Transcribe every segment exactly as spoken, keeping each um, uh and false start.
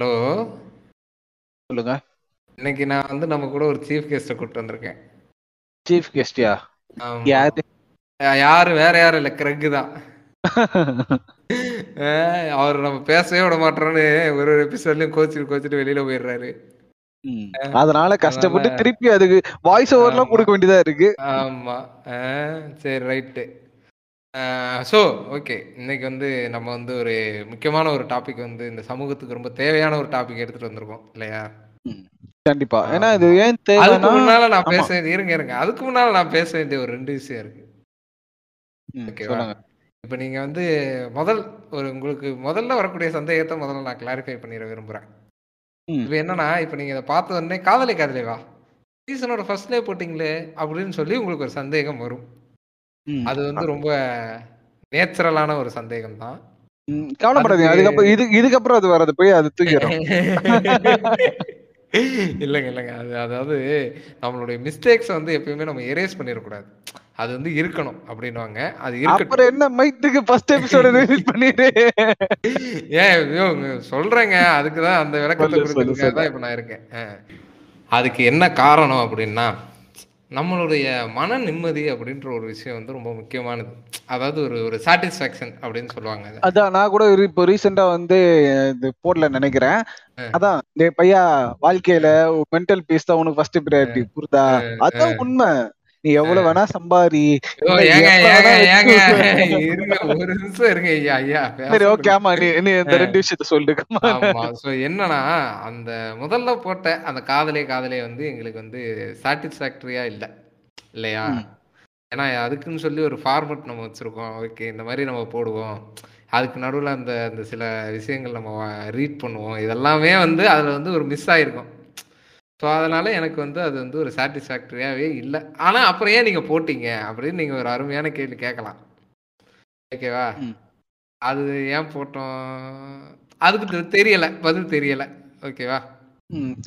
Hello சொல்லுங்க. இன்னைக்கு நான் வந்து நம்ம கூட ஒரு சீஃப் கெஸ்ட்டை கூப்பிட்டு வந்திருக்கேன். சீஃப் கெஸ்டியா? யாரு யாரு வேற யாரும் இல்லை, கிரக்கு தான். அவர் நம்ம பேசவே விட மாட்டோம்னு ஒரு ஒரு எபிசோட்லயும் கோச்சிட்டு கோச்சிட்டு வெளியில போயிடுறாரு. அதனால கஷ்டப்பட்டு திருப்பி அதுக்கு வாய்ஸ் ஓவர்லாம் கொடுக்க வேண்டியதா இருக்கு. ஆமா, சரி, ரைட்டு. ஸோ ஓகே, இன்றைக்கி வந்து நம்ம வந்து ஒரு முக்கியமான ஒரு டாபிக் வந்து இந்த சமூகத்துக்கு ரொம்ப தேவையான ஒரு டாபிக் எடுத்துகிட்டு வந்திருக்கோம் இல்லையா? கண்டிப்பாக. ஏன்னா இது ஏன் தேவை? அதுக்கு முன்னால் நான் பேச வேண்டிய இருங்க இருங்க அதுக்கு முன்னால் நான் பேச வேண்டிய ஒரு ரெண்டு விஷயம் இருக்குது. ஓகேவா? இப்போ நீங்கள் வந்து முதல் ஒரு உங்களுக்கு முதல்ல வரக்கூடிய சந்தேகத்தை முதல்ல நான் கிளாரிஃபை பண்ணிட விரும்புகிறேன். இப்போ என்னன்னா, இப்போ நீங்கள் இதை பார்த்து உடனே காதலை காதலை வா சீசனோட ஃபர்ஸ்ட்லேயே போட்டிங்களே அப்படின்னு சொல்லி உங்களுக்கு ஒரு சந்தேகம் வரும். அது வந்து ரொம்ப நேச்சுரலான ஒரு சந்தேகம் தான். கவலைப்படாதீங்க, அதுக்கப்புறம் இது இதுக்கப்புறம் அது வர்றது போய் அது தூக்கிடும். இல்லைங்க இல்லைங்க அது அதாவது நம்மளுடைய மிஸ்டேக்ஸ் வந்து எப்பயுமே நம்ம எரேஸ் பண்ணிடக்கூடாது, அது வந்து இருக்கணும் அப்படின்வாங்க. அது இருக்கட்டும். என்ன மைத்துக்கு ஃபர்ஸ்ட் எபிசோட் ரிலீஸ் பண்ணிட்டு ஏன் சொல்றேங்க, அதுக்குதான் அந்த விளக்கத்தை கொடுக்கிறதுக்காக தான் இப்போ நான் இருக்கேன். அதுக்கு என்ன காரணம் அப்படின்னா, நம்மளுடைய மன நிம்மதி அப்படின்ற ஒரு விஷயம் வந்து ரொம்ப முக்கியமானது. அதாவது ஒரு ஒரு சாட்டிஸ்ஃபேக்ஷன் அப்படின்னு சொல்லுவாங்க. அதான் நான் கூட இப்போ ரீசெண்டாக வந்து இது போடல நினைக்கிறேன். அதான் இந்த பையா வாழ்க்கையில மென்டல் பீஸ் தான் உனக்கு ஃபர்ஸ்ட் ப்ரையாரிட்டி, புரியுதா? அதான் உண்மை. நீ எவ்வளவு வேணா சம்பாரி. ஒரு நிமிஷம் இருங்க ஐயா ஐயா சரி ஓகே. ஆமா, நீ இந்த ரெண்டு விஷயத்த சொல்லிட்டு என்னன்னா, அந்த முதல்ல போட்ட அந்த காதலே காதலே வந்து எங்களுக்கு வந்து சாட்டிஸ்ஃபேக்டரியா இல்லை இல்லையா? ஏன்னா அதுக்குன்னு சொல்லி ஒரு ஃபார்மட் நம்ம வச்சிருக்கோம். ஓகே, இந்த மாதிரி நம்ம போடுவோம். அதுக்கு நடுவில் அந்த அந்த சில விஷயங்கள் நம்ம ரீட் பண்ணுவோம். இதெல்லாமே வந்து அதுல வந்து ஒரு மிஸ் ஆயிருக்கும். ஸோ அதனால் எனக்கு வந்து அது வந்து ஒரு சாட்டிஸ்ஃபேக்டரியாகவே இல்லை. ஆனால் அப்புறம் ஏன் நீங்கள் போட்டிங்க அப்படின்னு நீங்கள் ஒரு அருமையான கேள்வி கேட்கலாம். ஓகேவா? அது ஏன் போட்டோம், அதுக்கு தெரியலை, பதில் தெரியலை. ஓகேவா?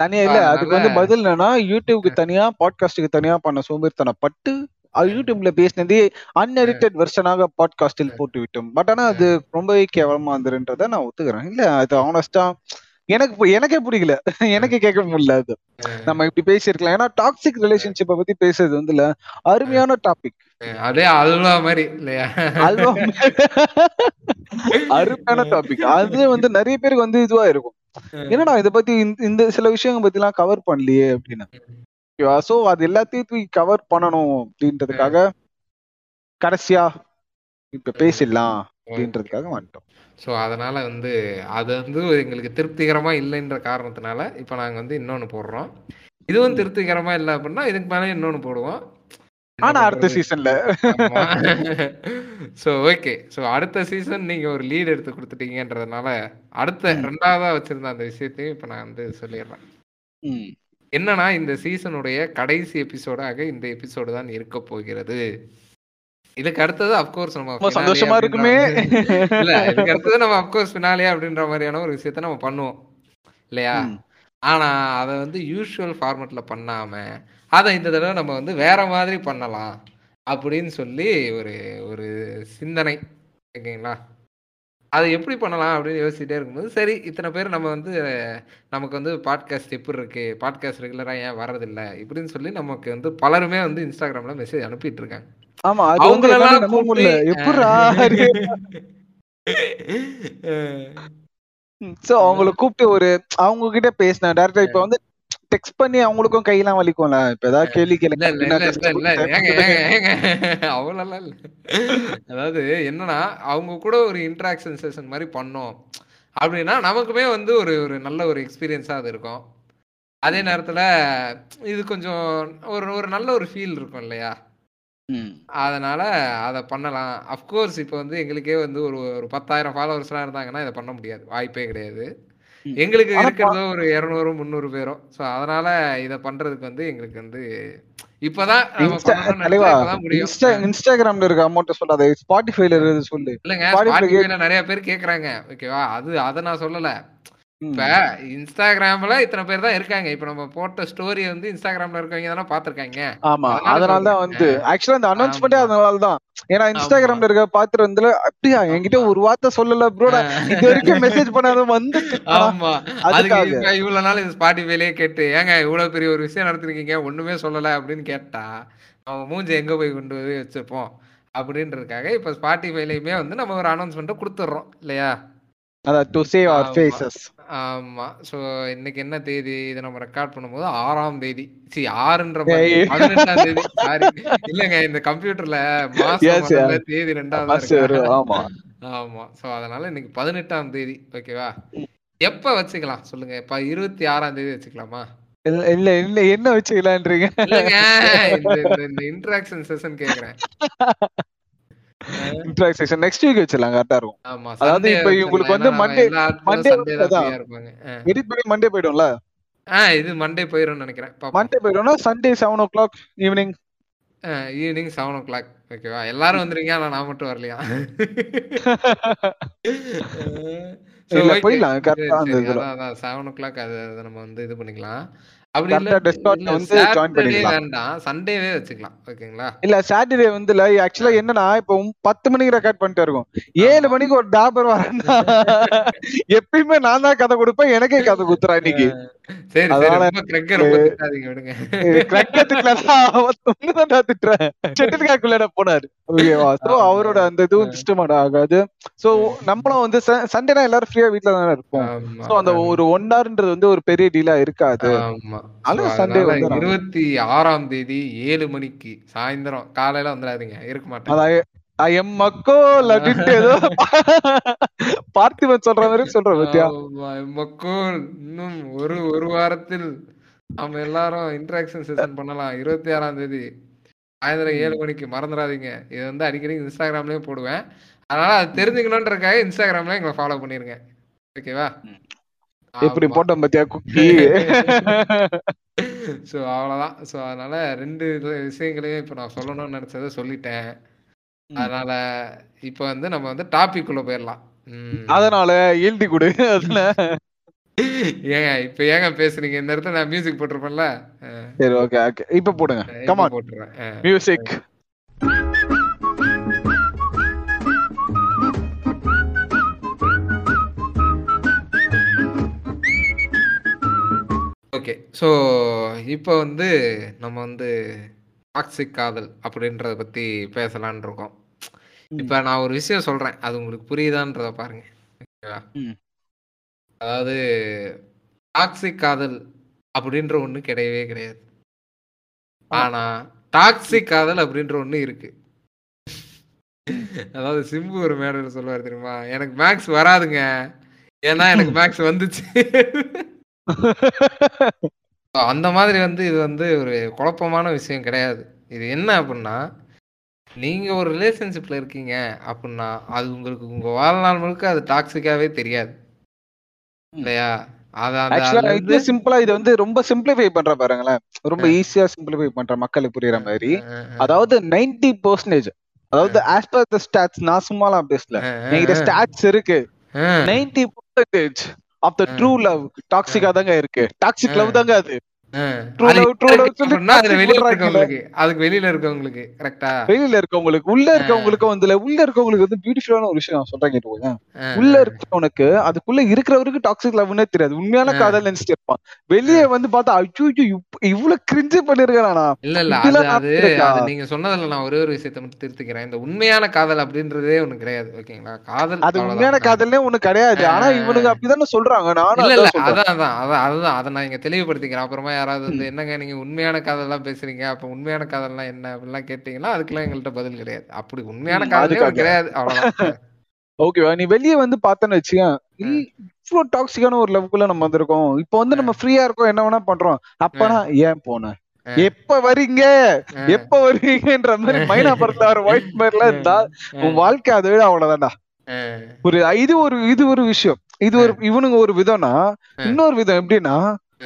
தனியா இல்லை, அதுக்கு வந்து பதில் என்னன்னா, யூடியூப்க்கு தனியாக பாட்காஸ்ட்டுக்கு தனியாக பண்ண சோம்பேறித்தனம் பட்டு யூடியூப்ல பேசினது அன்எடிட்டட் வெர்ஷனாக பாட்காஸ்டில் போட்டு விட்டோம். பட் ஆனால் அது ரொம்பவே கேவலமா வந்துருன்றதை நான் ஒத்துக்கிறேன். இல்லை, அது ஆனஸ்டா எனக்கு எனக்கே பிடிக்கல, எனக்கே கேட்க முடியல. அது நம்ம இப்படி பேசிருக்கலாம். ஏன்னா டாக்ஸிக் ரிலேஷன்ஷிப்பை பத்தி பேசுறது வந்து இல்ல அருமையான டாபிக். அதே அல்வா மாதிரி இல்லையா? அல்வா அருமையான டாபிக். அது வந்து நிறைய பேருக்கு வந்து இதுவா இருக்கும். ஏன்னா இதை பத்தி இந்த சில விஷயங்கள் பத்தி எல்லாம் கவர் பண்ணலையே அப்படின்னா, சோ அது எல்லாத்தையும் கவர் பண்ணணும் அப்படின்றதுக்காக கடைசியா இப்ப பேசிடலாம் அப்படின்றதுக்காக வந்துட்டோம். ஸோ அதனால் வந்து அது வந்து எங்களுக்கு திருப்திகரமாக இல்லைன்ற காரணத்தினால இப்போ நாங்கள் வந்து இன்னொன்று போடுறோம். இதுவும் திருப்திகரமாக இல்லை அப்படின்னா இதுக்கு மேலே இன்னொன்று போடுவோம். ஆனால் அடுத்த சீசனில் ஸோ ஓகே. ஸோ அடுத்த சீசன் நீங்கள் ஒரு லீடு எடுத்து கொடுத்துட்டீங்கன்றதுனால அடுத்த ரெண்டாவதாக வச்சுருந்த அந்த விஷயத்தையும் இப்போ நான் வந்து சொல்லிடுறேன். என்னன்னா, இந்த சீசனுடைய கடைசி எபிசோடாக இந்த எபிசோடு தான் இருக்க போகிறது. இதுக்கு அடுத்தது அப்கோர்ஸ் நம்ம சந்தோஷமா இருக்குமே இல்ல, இதுக்கு அடுத்தது நம்ம அப்கோர்ஸ் ஃபினாலே அப்படின்ற மாதிரியான ஒரு விஷயத்த நம்ம பண்ணுவோம் இல்லையா? ஆனா அதை வந்து யூஸ்வல் ஃபார்மெட்ல பண்ணாம அதை இந்த தடவை நம்ம வந்து வேற மாதிரி பண்ணலாம் அப்படின்னு சொல்லி ஒரு ஒரு சிந்தனை. ஓகேங்களா? அதை எப்படி பண்ணலாம் அப்படின்னு யோசிச்சுட்டே இருக்கும்போது, சரி இத்தனை பேர் நம்ம வந்து நமக்கு வந்து பாட்காஸ்ட் எப்படி இருக்கு, பாட்காஸ்ட் ரெகுலரா ஏன் வர்றதில்லை இப்படின்னு சொல்லி நமக்கு வந்து பலருமே வந்து இன்ஸ்டாகிராம்ல மெசேஜ் அனுப்பிட்டு இருக்காங்க. கூப்பிட்டு ஒரு அவங்க கிட்ட பேசினா டைரக்டா இப்ப வந்து டெக்ஸ்ட் பண்ணி அவங்களுக்கும் கையெல்லாம் வலிக்கும்ல. இப்ப ஏதாவது கேள்வி கேளுங்க. அவ்வளோலாம் இல்ல, அதாவது என்னன்னா அவங்க கூட ஒரு இன்டராக்ஷன் செஷன் மாதிரி பண்ணோம் அப்படின்னா நமக்குமே வந்து ஒரு ஒரு நல்ல ஒரு எக்ஸ்பீரியன்ஸா அது இருக்கும். அதே நேரத்துல இது கொஞ்சம் ஒரு ஒரு நல்ல ஒரு ஃபீல் இருக்கும் இல்லையா? அதனால அதை பண்ணலாம். அஃப்கோர்ஸ் இப்போ வந்து எங்களுக்கே வந்து ஒரு ஒரு பத்தாயிரம் ஃபாலோவர்ஸ்லாம் இருந்தாங்கன்னா இதை பண்ண முடியாது, வாய்ப்பே கிடையாது. எங்களுக்கு இருக்கிறதோ ஒரு இரநூறு முந்நூறு பேரும். ஸோ அதனால இதை பண்றதுக்கு வந்து எங்களுக்கு வந்து இப்பதான் இன்ஸ்டாகிராம்ல இருக்க அமௌண்ட் சொல்லாத ஸ்பாட்டிஃபைல இருந்து சொல்லு இல்லைங்க. ஸ்பாட்டிஃபைல நிறைய பேர் கேட்கறாங்க. ஓகேவா? அது அதை நான் சொல்லலை. இப்ப இன்ஸ்டாகிராம்ல இத்தனை பேர் தான் இருக்காங்க. இப்ப நம்ம போட்ட ஸ்டோரி வந்து இன்ஸ்டாகிராம்ல இருக்கவங்க தானே பாத்துருக்காங்க. ஆமா, அதனாலதான் வந்து ஆக்சுவலா இந்த அனௌன்ஸ்மெண்டே அதனாலதான். ஏன்னா இன்ஸ்டாகிராம்ல இருக்க பாத்துட்டு வந்து அப்படியா என்கிட்ட ஒரு வார்த்தை சொல்லல ப்ரோட, இது வரைக்கும் மெசேஜ் பண்ணாத வந்து. ஆமா, அதுக்காக இவ்வளவு நாள் ஸ்பாட்டிஃபைலயே கேட்டு ஏங்க இவ்வளவு பெரிய ஒரு விஷயம் நடத்திருக்கீங்க ஒண்ணுமே சொல்லல அப்படின்னு கேட்டா அவன் மூஞ்சி எங்க போய் கொண்டு போய் வச்சுப்போம் அப்படின்றதுக்காக இப்ப ஸ்பாட்டிஃபைலயுமே வந்து நம்ம ஒரு அனௌன்ஸ்மெண்ட்டை கொடுத்துடுறோம் இல்லையா. ஆமா, சோ இன்னைக்கு என்ன தேதி? இதை நம்ம ரெக்கார்ட் பண்ணும்போது ஆறாம் தேதி சி ஆறுன்ற பதினெட்டாம் தேதி சாரி இல்லங்க, இந்த கம்ப்யூட்டர்ல மாசம் தேதி ரெண்டாவது. ஆமா, சோ அதனால இன்னைக்கு பதினெட்டாம் தேதி. ஓகேவா, எப்ப வச்சுக்கலாம் சொல்லுங்க? இப்ப இருபத்தி ஆறாம் தேதி வச்சுக்கலாமா? இல்ல இல்ல என்ன வச்சுக்கலான்றீங்க? இந்த இன்டராக்ஷன் செஷன் கேக்குறேன். இன்டராக்ஷன் நெக்ஸ்ட் வீக் வச்சிரலாம், கரெக்ட்டா இருக்கும். ஆமா, அதாவது இப்போ உங்களுக்கு வந்து மண்டே மண்டே தான் இருப்பாங்க. Edit Monday போய்டும்ல? ஆ, இது மண்டே போயிரும் நினைக்கிறேன். மண்டே போயிரோனா Sunday seven o'clock evening evening seven o'clock. ஓகேவா, எல்லாரும் வந்துறீங்க, ஆனா நான் மட்டும் வரலையா? சோ போய்லாம் கரெக்ட்டா அந்த இதுல seven o'clock அது நம்ம வந்து இது பண்ணிக்கலாம். அப்படி இல்ல டிஸ்கார்ட்ல வந்து ஜாயின் பண்ணிடலாம். வேண்டாம், சண்டேவே வச்சுக்கலாம். ஓகேங்களா? இல்ல சாட்டர்டே வந்து இல்ல, ஆக்சுவலா என்னன்னா இப்போ பத்து மணிக்கு ரெக்கார்ட் பண்ணிட்டு இருக்கோம். ஏழு மணிக்கு ஒரு டாபர் வரேன்னா எப்பயுமே நான் தான் கதை கொடுப்பேன், எனக்கே கதை குத்துறா இன்னைக்கு. சரி சரி, ரொம்ப கிரக்கர் ரொம்ப திட்டாதீங்க, விடுங்க. கிரக்கத்துக்குள்ள தான் நான் திட்டுறேன். செட்டில் காக்குள்ள போனாரு. ஓகேவா, சோ அவரோட அந்த இதுவும் சிஸ்டமாடா ஆகாது. சோ நம்மளும் வந்து சண்டேனா எல்லாரும் ஃப்ரீயா வீட்டுல தானே இருப்போம். சோ அந்த ஒரு ஒன் ஹவர்ன்றது வந்து ஒரு பெரிய டீலா இருக்காது. இருபத்தி ஆறாம் தேதி ஏழு மணிக்கு சாயந்தரம், காலையில வந்துடாதீங்க, இருக்க மாட்டேன். மக்கோல் அப்படின்ட்டு ஏதோ பார்த்திபன் சொல்ற மாதிரி சொல்ற பத்தியா மக்கோல். இன்னும் ஒரு ஒரு வாரத்தில் நம்ம எல்லாரும் இன்டராக்ஷன் செஷன் பண்ணலாம். இருபத்தி ஆறாம் தேதி சாயந்தரம் ஏழு மணிக்கு மறந்துடாதீங்க. இது வந்து அடிக்கடி இன்ஸ்டாகிராம்லயும் போடுவேன், அதனால அது தெரிஞ்சுக்கணும்ன்றக்காக இன்ஸ்டாகிராம்ல எங்களை ஃபாலோ பண்ணிருங்க. ஓகேவா? எப்படி போட்டோம் பத்தியா குக்கி. சோ அவ்வளவுதான். சோ அதனால ரெண்டு விஷயங்களையும் இப்ப நான் சொல்லணும்னு நினைச்சதை சொல்லிட்டேன். அதனால இப்ப வந்து நம்ம வந்து டாபிக் உள்ள போயிடலாம். அதனால எழுதி கொடு. அதுல ஏங்க இப்ப ஏங்க பேசுறீங்க? இந்த இடத்துல நான் மியூசிக் போட்டுருப்பேன்ல. சரி, ஓகே ஓகே, இப்ப போடுங்க. கமான் போட்டுறேன் மியூசிக். ஓகே, ஸோ இப்போ வந்து நம்ம வந்து டாக்ஸிக் காதல் அப்படின்றத பற்றி பேசலான் இருக்கோம். இப்போ நான் ஒரு விஷயம் சொல்கிறேன், அது உங்களுக்கு புரியுதான்றத பாருங்க. ஓகேவா? அதாவது டாக்ஸிக் காதல் அப்படின்ற ஒன்று கிடையவே கிடையாது. ஆனால் டாக்ஸிக் காதல் அப்படின்ற ஒன்று இருக்குது. அதாவது சிம்பு ஒரு மேடையில் சொல்லுவார் தெரியுமா, எனக்கு மேக்ஸ் வராதுங்க, ஏன்னா எனக்கு மேக்ஸ் வந்துச்சு. அந்த மாதிரி வந்து இது வந்து ஒரு குழப்பமான விஷயம் கிடையாது. இது என்ன அப்படின்னா, நீங்க ஒரு ரிலேஷன்ஷிப்ல இருக்கீங்க அப்படின்னா அது உங்களுக்கு உங்க வாழ்நாள் முழுக்க அது டாக்ஸிக்காவே தெரியாது இல்லையா? அதான் சிம்பிளா இது வந்து ரொம்ப சிம்பிளிஃபை பண்ற பாருங்களேன், ரொம்ப ஈஸியா சிம்பிளிஃபை பண்ற மக்களுக்கு புரியுற மாதிரி. அதாவது நைன்டி பெர்சன்டேஜ் அதாவது ஆஸ் பர் தி ஸ்டாட்ஸ், நான் சும்மாலாம் பேசல, நீங்க ஸ்டாட்ஸ் இருக்கு, ninety percentage of the true love toxic ஆதாங்க இருக்கு. toxic love தாங்க அது. true love true love சொன்னா அது வெளியில இருக்கவங்களுக்கு, அதுக்கு வெளியில இருக்கவங்களுக்கு கரெக்ட்டா, வெளியில இருக்கவங்களுக்கு, உள்ள இருக்கவங்களுக்கு வந்துல உள்ள இருக்கவங்களுக்கு வந்து பியூட்டிஃபுல்லான ஒரு விஷயம் நான் சொல்றேன் கேட்டுக்கோங்க. உள்ள இருக்கவனுக்கு அதுக்குள்ள இருக்கிறவருக்கு toxic loveனே தெரியாது, உண்மையான காதல் நினைச்சிட்டு இருப்பான். வெளியே வந்து பார்த்தா ஐயோ இவ்வளவு கிரிஞ்சு பண்ணிருக்கானா. இல்ல இல்ல, அது அது நீங்க சொன்னதுல நான் ஒரே ஒரு விஷயத்தை மட்டும் திருத்திக்கிறேன். இந்த உண்மையான காதல் அப்படின்றதே ஒண்ணு கிடையாது. ஓகேங்களா? காதல் அது உண்மையான காதல்னே ஒண்ணு கிடையாது. ஆனா இவனுக்கு அப்படிதானே சொல்றாங்க. நானும் இல்ல இல்ல அதான் அதான் அதுதான் அதை நான் இங்க தெளிவுபடுத்திக்கிறேன். அப்புறமா யாராவது வந்து என்னங்க நீங்க உண்மையான காதல்லாம் பேசுறீங்க, அப்ப உண்மையான காதல்லாம் என்ன அப்படிலாம் கேட்டீங்கன்னா அதுக்கெல்லாம் எங்கள்கிட்ட பதில் கிடையாது. அப்படி உண்மையான காதல் கிடையாது, அவ்வளவுதான். ஓகேவா? நீ வெளியே வந்து பார்த்தேன்னு வச்சுக்கேன், இவ்வளோ டாக்ஸிக்கான ஒரு லவ்க்குள்ள நம்ம வந்திருக்கோம். இப்போ வந்து நம்ம ஃப்ரீயா இருக்கோம், என்ன வேணா பண்றோம். அப்பனா ஏன் போனேன், எப்ப வரீங்க எப்ப வரீங்கன்ற மாதிரி மைனா படத்துல ஒரு ஒயிட் மேர்ல இருந்தா உன் வாழ்க்கை அதை விட அவ்வளவுதான்டா. ஒரு இது ஒரு இது ஒரு விஷயம், இது ஒரு இவனுங்க ஒரு விதம்னா, இன்னொரு விதம் எப்படின்னா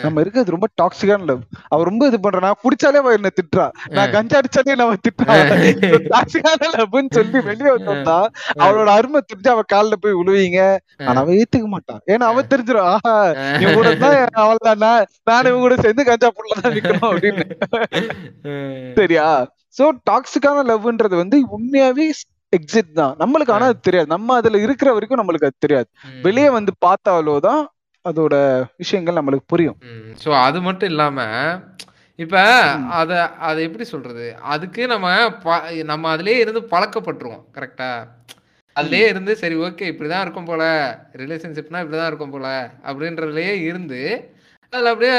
நம்ம இருக்கிறது ரொம்ப டாக்ஸிக்கான லவ். அவர் ரொம்ப இது பண்றா, குடிச்சாலே என்ன திட்டுறா, நான் கஞ்சா அடிச்சாலே நம்ம திட்டுறான் லவ்னு சொல்லி வெளியே வந்தோம்னா அவளோட அருமை தெரிஞ்சு அவ காலில போய் விழுவீங்க. ஆனா அவ ஏத்துக்க மாட்டான், ஏன்னா அவன் தெரிஞ்சிடும் ஆஹா இவங்க கூட தான் அவள் தானா, நானும் இவங்க கூட சேர்ந்து கஞ்சா புள்ளதான் நிக்கணும் அப்படின்னு. சரியா? சோ டாக்ஸிக்கான லவ்ன்றது வந்து உண்மையாவே எக்ஸிட் தான் நம்மளுக்கு. ஆனா அது தெரியாது, நம்ம அதுல இருக்கிற வரைக்கும் நம்மளுக்கு அது தெரியாது. வெளியே வந்து பார்த்தாலோதான் அதோட விஷயங்கள் நம்மளுக்கு புரியும். ஸோ அது மட்டும் இல்லாம இப்ப அத அதை எப்படி சொல்றது, அதுக்கு நம்ம நம்ம அதுலயே இருந்து பழக்கப்பட்டுருவோம். கரெக்டா? அதுலயே இருந்து சரி ஓகே இப்படிதான் இருக்கும் போல, ரிலேஷன்ஷிப்னா இப்படிதான் இருக்கும் போல அப்படின்றதுலயே இருந்து அதில் அப்படியே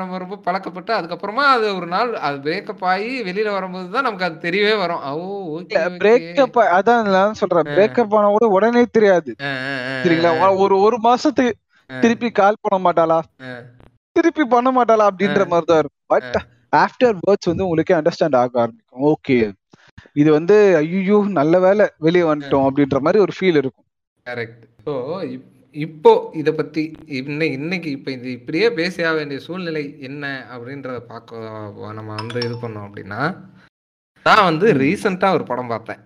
நம்ம ரொம்ப பழக்கப்பட்டு அதுக்கப்புறமா அது ஒரு நாள் அது பிரேக்கப் ஆகி வெளியில வரும்போது தான் நமக்கு அது தெரியவே வரும். Oh okay, breakup. அதான் சொல்றேன், பிரேக்கப் ஆன கூட உடனே தெரியாது. சரிங்களா? ஒரு ஒரு மாசத்துக்கு திருப்பி கால் பண்ண மாட்டாளா, திருப்பி பண்ண மாட்டாளா அப்படின்ற மாதிரி தான் இருக்கும். பட் ஆஃப்டர் வேர்ட்ஸ் வந்து உங்களுக்கே அண்டர்ஸ்டாண்ட் ஆக ஆரம்பிக்கும். ஓகே இது வந்து ஐயோ நல்ல வேலை வெளியே வந்துட்டோம் அப்படின்ற மாதிரி ஒரு ஃபீல் இருக்கும். கரெக்ட். ஸோ இப்போ இதை பற்றி இன்னை இன்னைக்கு இப்போ இது இப்படியே பேசியா வேண்டிய சூழ்நிலை என்ன அப்படின்றத பார்க்க நம்ம வந்து இது பண்ணோம் அப்படின்னா, நான் வந்து ரீசெண்டாக ஒரு படம் பார்த்தேன்.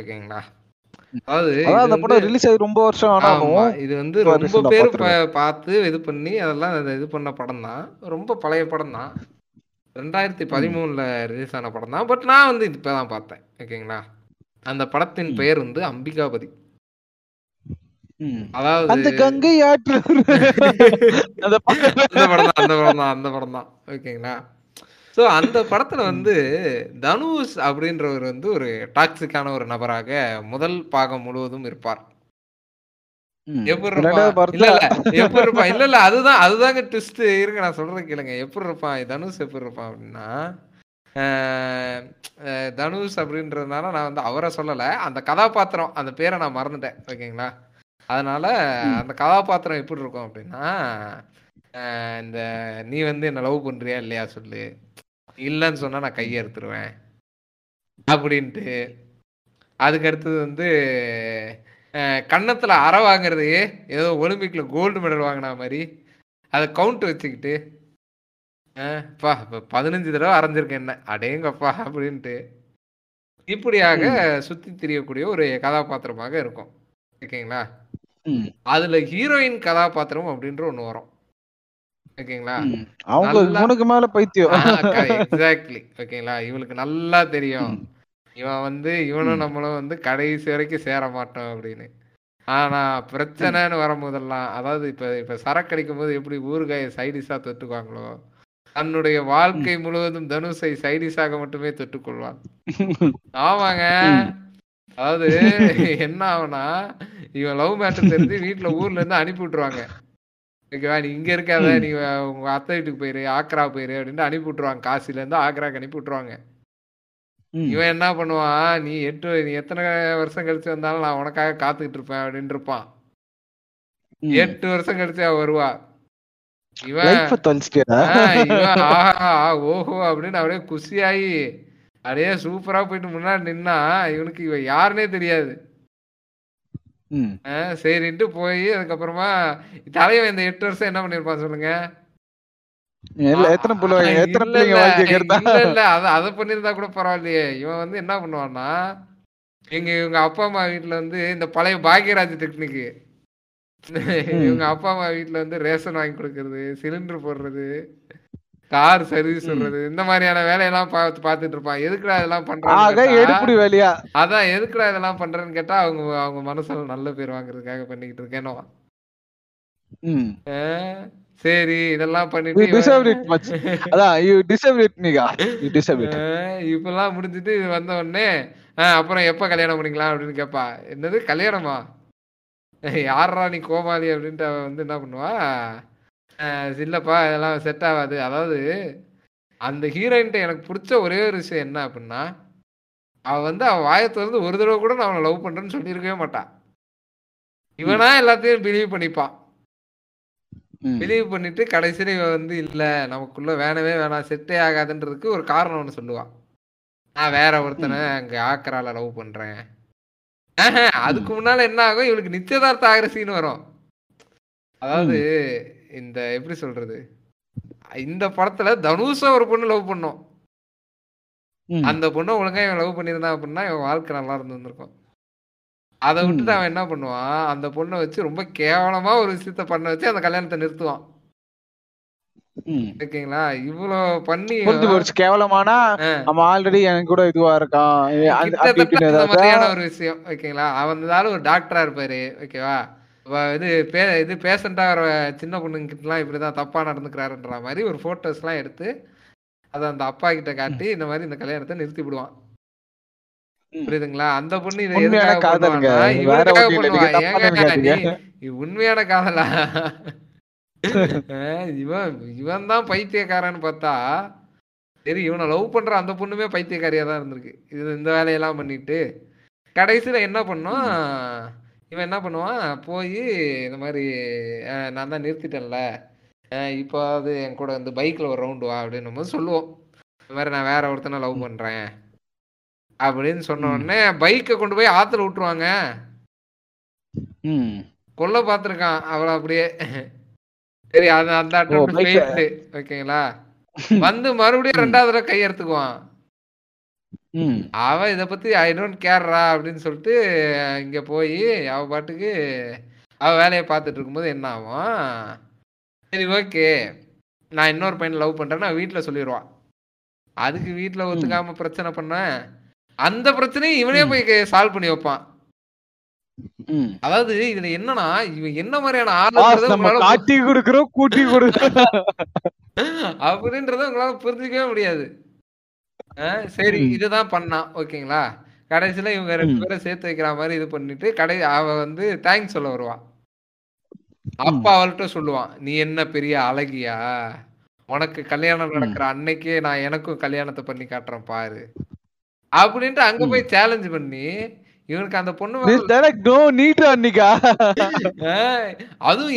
ஓகேங்களா? அதாவது ரொம்ப வருஷம் ஆனாலும் இது வந்து ரொம்ப பேர் பார்த்து இது பண்ணி அதெல்லாம் இது பண்ண படம் தான். ரொம்ப பழைய படம் தான், ரெண்டாயிரத்தி பதிமூணுல ரிலீஸ் ஆன படம் தான். பட் நான் வந்து இப்போ தான் பார்த்தேன். ஓகேங்களா? அந்த படத்தின் பெயர் வந்து அம்பிகாபதி. அதாவது அந்த படம் அந்த படம் தான். ஓகேங்களா? ஸோ அந்த படத்துல வந்து தனுஷ் அப்படின்றவர் வந்து ஒரு டாக்ஸிக்கான ஒரு நபராக முதல் பாகம் முழுவதும் இருப்பார். எப்படி இருப்பான்? இல்ல இல்ல எப்படி இருப்பான்? இல்ல இல்ல அதுதான் அதுதாங்க ட்விஸ்ட் இருக்கு. நான் சொல்றது கேளுங்க. எப்படி இருப்பான் தனுஷ்? எப்படி இருப்பான் அப்படின்னா, தனுஷ் அப்படின்றதுனால நான் வந்து அவரை சொல்லலை, அந்த கதாபாத்திரம், அந்த பேரை நான் மறந்துட்டேன். ஓகேங்களா? அதனால அந்த கதாபாத்திரம் எப்படி இருக்கும் அப்படின்னா, இந்த நீ வந்து என்ன லவ் பண்றியா இல்லையா சொல்லு, இல்லைன்னு சொன்னா நான் கையை எடுத்துருவேன் அப்படின்ட்டு. அதுக்கு அடுத்தது வந்து கன்னத்துல அற வாங்குறதையே ஏதோ ஒலிம்பிக்ல கோல்டு மெடல் வாங்கினா மாதிரி அதை கவுண்ட் வச்சுக்கிட்டு பா இப்போ பதினஞ்சு தடவை அரைஞ்சிருக்கேன் என்ன அடேங்கப்பா அப்படின்ட்டு இப்படியாக சுத்தி திரியக்கூடிய ஒரு கதாபாத்திரமாக இருக்கும். ஓகேங்களா? அதுல ஹீரோயின் கதாபாத்திரம் அப்படின்ற ஒண்ணு வரும். ஓகேங்களா? அவங்களுக்கு மேல பைத்தியம். எக்ஸாக்ட்லி. ஓகேங்களா? இவளுக்கு நல்லா தெரியும் இவன் வந்து இவனும் நம்மளும் வந்து கடைசி வரைக்கும் சேர மாட்டோம் அப்படின்னு. ஆனா பிரச்சனைன்னு வரும்போதெல்லாம், அதாவது இப்ப இப்ப சரக்கு அடிக்கும் போது எப்படி ஊறுகாயை சைடிஸா தொட்டுக்குவாங்களோ, தன்னுடைய வாழ்க்கை முழுவதும் தனுஷை சைடிஸாக மட்டுமே தொட்டுக்கொள்வான். ஆமாங்க. அதாவது என்ன ஆகுனா, இவன் லவ் மேட்டர் தெரிஞ்சு வீட்டுல ஊர்ல இருந்து அனுப்பி விட்டுருவாங்க. ஓகேவா? நீ இங்க இருக்காத, நீ உங்க அத்தை வீட்டுக்கு போயிரு, ஆக்ரா போயிரு அப்படின்ட்டு அனுப்பி விட்டுருவாங்க. காசில இருந்து ஆக்ராக்கு அனுப்பி விட்டுருவாங்க. இவன் என்ன பண்ணுவான், நீ எட்டு நீ எத்தனை வருஷம் கழிச்சு வந்தாலும் நான் உனக்காக காத்துக்கிட்டு இருப்பேன் அப்படின்னு இருப்பான். எட்டு வருஷம் கழிச்சு அவ வருவா. இவன் இவன் ஆஹா ஓஹோ அப்படின்னு அப்படியே குஷியாயி அடையே சூப்பரா போயிட்டு முன்னாடி நின்னா இவனுக்கு இவ யாருன்னே தெரியாது. சரின்ட்டு போய் அதுக்கப்புறமா தலைவன் இந்த எட்டு வருஷம் என்ன பண்ணிருப்பான் சொல்லுங்க? அத பண்ணிருந்தா கூட பரவாயில்லையே. இவன் வந்து என்ன பண்ணுவான்னா, எங்க இவங்க அப்பா அம்மா வீட்டுல வந்து இந்த பழைய பாக்யராஜ் டெக்னிக்கு, இவங்க அப்பா அம்மா வீட்டுல வந்து ரேஷன் வாங்கி கொடுக்கறது, சிலிண்டர் போடுறது, கார் சர்வீஸ் சொல்றது, இந்த மாதிரியான வேலையெல்லாம் பார்த்து பார்த்துட்டு இருப்பான். எதுக்குடா இதெல்லாம் பண்றாங்க வேலையா, அதான் எதுக்குடா இதெல்லாம் பண்றேன்னு கேட்டா அவங்க அவங்க மனசுல நல்ல பேர் வாங்குறதுக்காக பண்ணிக்கிட்டு இருக்கேனோ. சரி இதெல்லாம் பண்ணிட்டு இப்பெல்லாம் முடிஞ்சிட்டு வந்த உடனே அப்புறம் எப்ப கல்யாணம் பண்ணிக்கலாம் அப்படின்னு கேப்பா. என்னது கல்யாணமா, யாரா நீ கோமாளி அப்படின்ட்டு அவன் வந்து என்ன பண்ணுவா, இல்லப்பா இதெல்லாம் செட் ஆகாது. அதாவது அந்த ஹீரோயின்ட்ட எனக்கு பிடிச்ச ஒரே ஒரு விஷயம் என்ன அப்படின்னா, அவள் வந்து அவள் வாயத்திலிருந்து ஒரு தடவை கூட நான் அவனை லவ் பண்றேன்னு சொல்லியிருக்கவே மாட்டான். இவனா எல்லாத்தையும் பிலீவ் பண்ணிப்பான். பிலீவ் பண்ணிட்டு கடைசியில் இவன் வந்து இல்லை நமக்குள்ள வேணவே வேணாம் செட்டே ஆகாதுன்றதுக்கு ஒரு காரணம் ஒன்று சொல்லுவான். நான் வேற ஒருத்தனை அங்கே ஆக்கரால லவ் பண்றேன். அதுக்கு முன்னால என்ன ஆகும், இவளுக்கு நிச்சயதார்த்த ஆகிற சீன் வரும். அதாவது இந்த எப்படி சொல்றது, இந்த படத்துல தனுஷா ஒரு பொண்ணு லவ் பண்ணோம், அந்த பொண்ணு ஒழுங்கா இவன் லவ் பண்ணியிருந்தான் அப்படின்னா இவன் வாழ்க்கை நல்லா இருந்து வந்திருக்கும். அதை விட்டுட்டு அவன் என்ன பண்ணுவான், அந்த பொண்ணை வச்சு ரொம்ப கேவலமா ஒரு விஷயத்த பண்ண வச்சு அந்த கல்யாணத்தை நிறுத்துவான். ஓகேங்களா? இவ்வளவு பண்ணி கேவலமானா நம்ம ஆல்ரெடி எனக்கு கூட இதுவா இருக்கான் ஒரு விஷயம். ஓகேங்களா? அவனால ஒரு டாக்டரா இருப்பாரு. ஓகேவா? இது பே இது பேஷண்டா வர சின்ன பொண்ணுங்கிட்டலாம் இப்படிதான் தப்பா நடந்துக்கிறாருன்ற மாதிரி ஒரு போட்டோஸ் எல்லாம் எடுத்து அதை அந்த அப்பா கிட்ட காட்டி இந்த மாதிரி இந்த கல்யாணத்தை நிறுத்தி விடுவான். புரியுதுங்களா? அந்த பொண்ணு இதை எதுக்காக உண்மையான காதலா இவன் இவன் தான் பைத்தியக்காரன்னு பார்த்தா சரி, இவனை லவ் பண்ற அந்த பொண்ணுமே பைத்தியக்காரியா தான் இருந்திருக்கு. இது இந்த வேலையெல்லாம் பண்ணிட்டு கடைசியில என்ன பண்ணும், இவன் என்ன பண்ணுவான் போய் இந்த மாதிரி நான் தான் நிறுத்திட்டேன்ல இப்போ அது என் கூட வந்து பைக்ல ஒரு ரவுண்டு வா அப்படின்னும் போது சொல்லுவோம் இந்த மாதிரி நான் வேற ஒருத்தனை லவ் பண்றேன் அப்படின்னு சொன்ன உடனே பைக்கை கொண்டு போய் ஆத்துல விட்டுருவாங்க. கொல்ல பார்த்துருக்கான் அவளை அப்படியே. சரி, அது அந்த அட்டை. ஓகேங்களா? வந்து மறுபடியும் ரெண்டாவது தடவை கையெடுத்துக்குவான் அவன். இதை பத்தி ஐ டோன்ட் கேர்ரா அப்படின்னு சொல்லிட்டு இங்க போய் அவ பாட்டுக்கு அவ வேலையை பார்த்துட்டு இருக்கும்போது என்ன ஆகும், சரி ஓகே நான் இன்னொரு பையனை லவ் பண்றேன்னு அவன் வீட்டுல சொல்லிடுவான். அதுக்கு வீட்டுல ஒத்துக்காம பிரச்சனை பண்ண அந்த பிரச்சனையும் இவனே போய் சால்வ் பண்ணி வைப்பான். அதாவது இதுல என்னன்னா இவன் என்ன மாதிரியான அப்படின்றத உங்களால புரிஞ்சுக்கவே முடியாது. சரி, இதுதான் பண்ணான். ஓகேங்களா? கடைசியில இவங்க ரெண்டு பேரை சேர்த்து வைக்கிற மாதிரி இது பண்ணிட்டு கடை அவ வந்து தேங்க்ஸ் சொல்ல வருவான். அப்பா அவள்கிட்ட சொல்லுவான், நீ என்ன பெரிய அழகியா, உனக்கு கல்யாணம் நடக்கிற அன்னைக்கே நான் எனக்கும் கல்யாணத்தை பண்ணி காட்டுறேன் பாரு அப்படின்ட்டு அங்க போய் சேலஞ்ச் பண்ணி இவனுக்கு அந்த பொண்ணு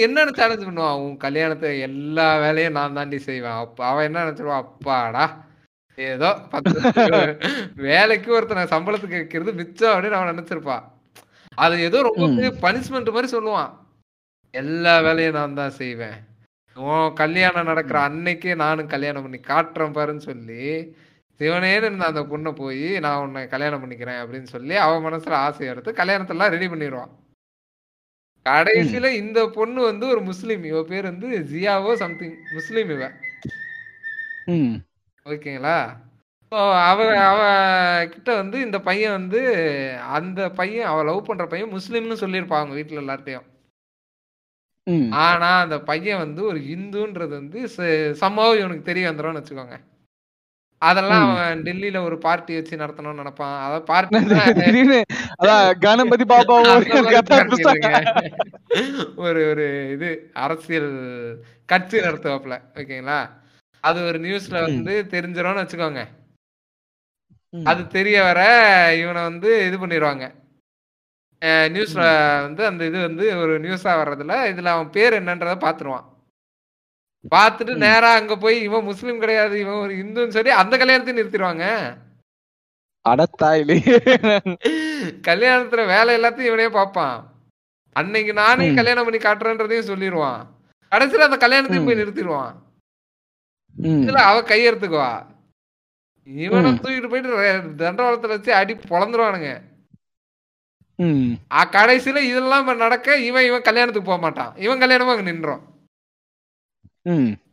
என்னன்னு சேலஞ்ச் பண்ணுவான். உன் கல்யாணத்தை எல்லா வேலையும் நான் தாண்டி செய்வேன். அப்ப அவன் என்ன நினைச்சிருவான், அப்பாடா ஏதோ வேலைக்கு ஒருத்தனை சம்பளத்துக்கு வைக்கிறது மிச்சம் அப்படின்னு அவன் நினைச்சிருப்பான். அது ஏதோ ரொம்ப பனிஷ்மெண்ட் மாதிரி சொல்லுவான், எல்லா வேலையும் நான் தான் செய்வேன், உன் கல்யாணம் நடக்கிற அன்னைக்கே நானும் கல்யாணம் பண்ணி காட்டுறேன் பாருன்னு சொல்லி சிவனேன்னு இருந்த அந்த பொண்ணை போய் நான் உன்னை கல்யாணம் பண்ணிக்கிறேன் அப்படின்னு சொல்லி அவன் மனசுல ஆசை எடுத்து கல்யாணத்தெல்லாம் ரெடி பண்ணிடுவான். கடைசியில இந்த பொண்ணு வந்து ஒரு முஸ்லீம், இவ பேர் வந்து ஜியாவோ சம்திங், முஸ்லீம் இவ. ஓகேங்களா? அவ அவ கிட்ட வந்து இந்த பையன் வந்து அந்த பையன் அவ லவ் பண்ற பையன் முஸ்லீம்னு சொல்லியிருப்பான் அவங்க வீட்டுல எல்லார்ட்டையும். ஆனா அந்த பையன் வந்து ஒரு இந்துன்றது வந்து சம்பவம் இவனுக்கு தெரிய வந்துடும்னு வச்சுக்கோங்க. அதெல்லாம் அவன் டெல்லியில ஒரு பார்ட்டி வச்சு நடத்தணும்னு நினைப்பான். அதாவது பார்ட்டி ஒரு ஒரு இது அரசியல் கட்சி நடத்துவாப்புல. ஓகேங்களா? அது ஒரு நியூஸ்ல வந்து தெரிஞ்சிடும்னு வச்சுக்கோங்க. அது தெரிய வர இவனை வந்து இது பண்ணிடுவாங்க நியூஸ்ல வந்து. அந்த இது வந்து ஒரு நியூஸா வர்றதுல இதுல அவன் பேர் என்னன்றத பாத்துருவான். பார்த்துட்டு நேரா அங்க போய் இவன் முஸ்லீம் கிடையாது இவன் ஒரு இந்துன்னு சொல்லி அந்த கல்யாணத்தையும் நிறுத்திடுவாங்க. கல்யாணத்துல வேலை எல்லாத்தையும் இவனே பார்ப்பான். அன்னைக்கு நானே கல்யாணம் பண்ணி காட்டுறேன்றதையும் சொல்லிடுவான். கடைசியில அந்த கல்யாணத்தையும் போய் நிறுத்திடுவான். இதுல அவ கையெடுத்துக்குவா. இவனை தூக்கிட்டு போயிட்டு தண்டவாளத்துல வச்சு அடி பொழந்துருவானுங்க. கடைசியில இதெல்லாம் நடக்க இவன் இவன் கல்யாணத்துக்கு போக மாட்டான். இவன் கல்யாணமா அங்க நின்றான்.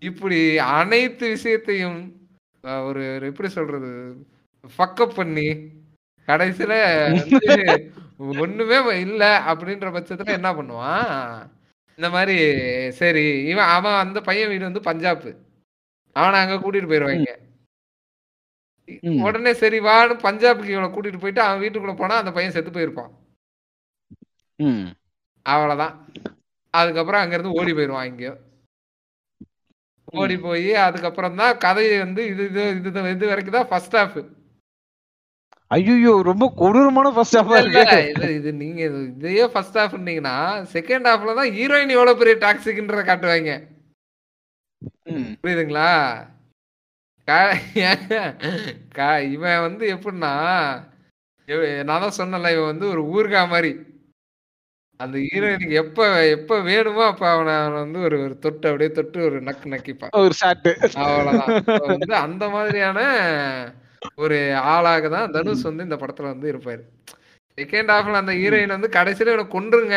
இப்படி அனைத்து விஷயத்தையும் ஒரு எப்படி சொல்றது ஃபக்கப் பண்ணி கடைசியில ஒண்ணுமே இல்லை அப்படின்ற பட்சத்துல என்ன பண்ணுவான் இந்த மாதிரி. சரி, இவன் அவன் அந்த பையன் வீடு வந்து பஞ்சாப், அவனை அங்க கூட்டிட்டு போயிருவாங்க. உடனே சரி வான்னு பஞ்சாபுக்கு இவனை கூட்டிட்டு போயிட்டு அவன் வீட்டுக்குள்ள போனா அந்த பையன் செத்து போயிருப்பான். அவ்வளவுதான். அதுக்கப்புறம் அங்க இருந்து ஓடி போயிருவான். இங்கேயோ ஓடி போய் அதுக்கப்புறம் தான் கதையை வந்து இது இது இது இது வரைக்கும் தான் ஃபர்ஸ்ட் ஹாஃப். ஐயோ, ரொம்ப கொடூரமான ஃபர்ஸ்ட் ஹாஃபா இருக்கு இல்ல இது. நீங்க இதையே ஃபர்ஸ்ட் ஹாஃப்னீங்கன்னா செகண்ட் ஹாஃப்ல தான் ஹீரோயின் எவ்வளவு பெரிய டாக்ஸிக்ன்றத காட்டுவாங்க. புரியுதுங்களா? இவன் வந்து எப்படின்னா நான் தான் சொன்னல இவன் வந்து ஒரு ஊர்கா மாதிரி. அந்த ஹீரோயினுக்கு எப்ப எப்ப வேணுமோ அப்ப அவனை அவனை வந்து ஒரு ஒரு தொட்டு அப்படியே தொட்டு ஒரு நக்கு நக்கிப்பான், ஒரு ஷாட்டு, அவ்வளவுதான். வந்து அந்த மாதிரியான ஒரு ஆளாக தான் தனுஷ் வந்து இந்த படத்துல வந்து இருப்பாரு. செகண்ட் ஹாஃப்ல அந்த ஹீரோயின் வந்து கடைசியில இவனை கொன்றுங்க,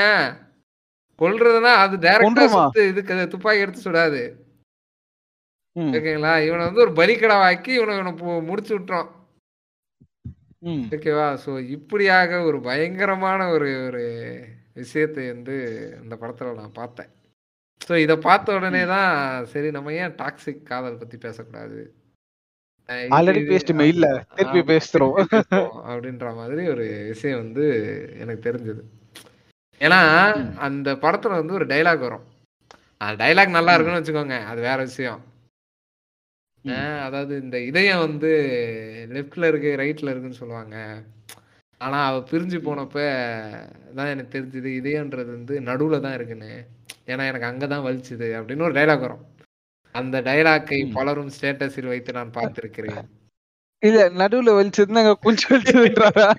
கொல்றதுன்னா அது டைரக்டா இதுக்கு துப்பாக்கி எடுத்து சுடாது ஓகேங்களா, இவனை வந்து ஒரு பலிக்கடை வாக்கி இவனை இவனை முடிச்சு விட்டுறோம் ஓகேவா. ஸோ இப்படியாக ஒரு பயங்கரமான ஒரு ஒரு விஷயத்தை வந்து இந்த படத்தில் நான் பார்த்தேன். ஸோ இதை பார்த்த உடனே தான் சரி நம்ம ஏன் டாக்ஸிக் காதல் பற்றி பேசக்கூடாது அப்படின்ற மாதிரி ஒரு விஷயம் வந்து எனக்கு தெரிஞ்சது. ஏன்னா அந்த படத்தில் வந்து ஒரு டைலாக் வரும், அந்த டைலாக் நல்லா இருக்குன்னு வச்சுக்கோங்க, அது வேற விஷயம். அதாவது இந்த இதயம் வந்து லெஃப்ட்ல இருக்கு ரைட்ல இருக்குன்னு சொல்லுவாங்க, ஆனா அவ பிரிஞ்சு போனப்ப தான் எனக்கு தெரிஞ்சது இதயன்றது வந்து நடுவுல தான் இருக்குன்னு, ஏன்னா எனக்கு அங்கதான் வலிச்சுது அப்படின்னு ஒரு டைலாக் வரும். அந்த டைலாக்கை பலரும் ஸ்டேட்டஸில் வைத்து நான் பார்த்திருக்கிறேன். இல்ல நடுவுல வலிச்சதுன்னா குளிச்சு வலிச்சதுன்றாரா?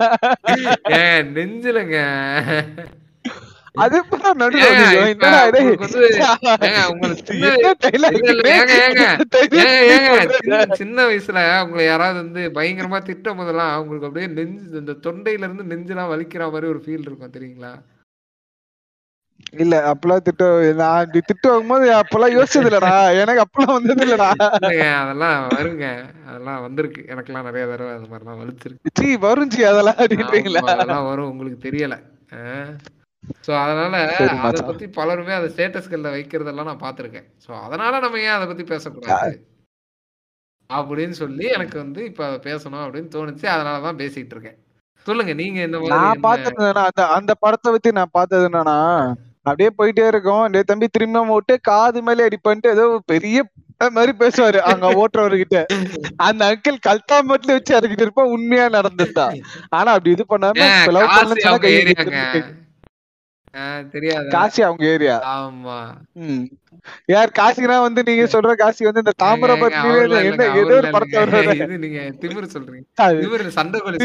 ஏன் நெஞ்சிலங்க சின்ன வயசுல உங்களை யாராவது வந்து பயங்கரமா திட்டம் போதெல்லாம் அவங்களுக்கு அப்படியே நெஞ்சு இந்த தொண்டையில இருந்து நெஞ்செல்லாம் வலிக்கிற மாதிரி ஒரு ஃபீல் இருக்கும் தெரியுங்களா? இல்ல அப்பெல்லாம் திட்டம் நான் திட்டம் வாங்கும்போது அப்பெல்லாம் யோசிச்சது இல்லடா, எனக்கு அப்பெல்லாம் வந்தது இல்லடா. அதெல்லாம் வருங்க, அதெல்லாம் வந்திருக்கு, எனக்கு எல்லாம் நிறைய தடவை அந்த மாதிரிலாம் வலிச்சிருக்கு. வருஞ்சி அதெல்லாம் அதெல்லாம் வரும், உங்களுக்கு தெரியல. ஸோ அதனால அதை பத்தி பலருமே அதை ஸ்டேட்டஸ்கள்ல வைக்கிறதெல்லாம் நான் பார்த்துருக்கேன். ஸோ அதனால நம்ம ஏன் அதை பத்தி பேசக்கூடாது அப்படின்னு சொல்லி எனக்கு வந்து இப்ப அதை பேசணும் அப்படின்னு தோணுச்சு, அதனாலதான் பேசிட்டு இருக்கேன். சொல்லுங்க நீங்க இந்த நான் பார்த்ததுன்னா அந்த அந்த படத்தை பத்தி நான் பார்த்தது என்னன்னா அப்படியே போயிட்டே இருக்கும், டே தம்பி திரும்ப விட்டு காது மேலே அடிப்பான்ட்டு ஏதோ பெரிய மாதிரி பேசுவாரு அங்க ஓட்டுறவர்கிட்ட. அந்த அங்கிள் கல்தா மட்டும் வச்சு அறிக்கிட்டு இருப்பா, உண்மையா நடந்துட்டா. ஆனா அப்படி இது பண்ணாம தெரியாது காசி அவங்க ஏரியா. ஆமா யார் காசினா வந்து நீங்க சொல்ற காசி வந்து இந்த தாமிரபரணி என்ன ஏதோ ஒரு படத்துல வருது, நீங்க திமிரு சொல்றீங்க, திமிரு சண்டகோலி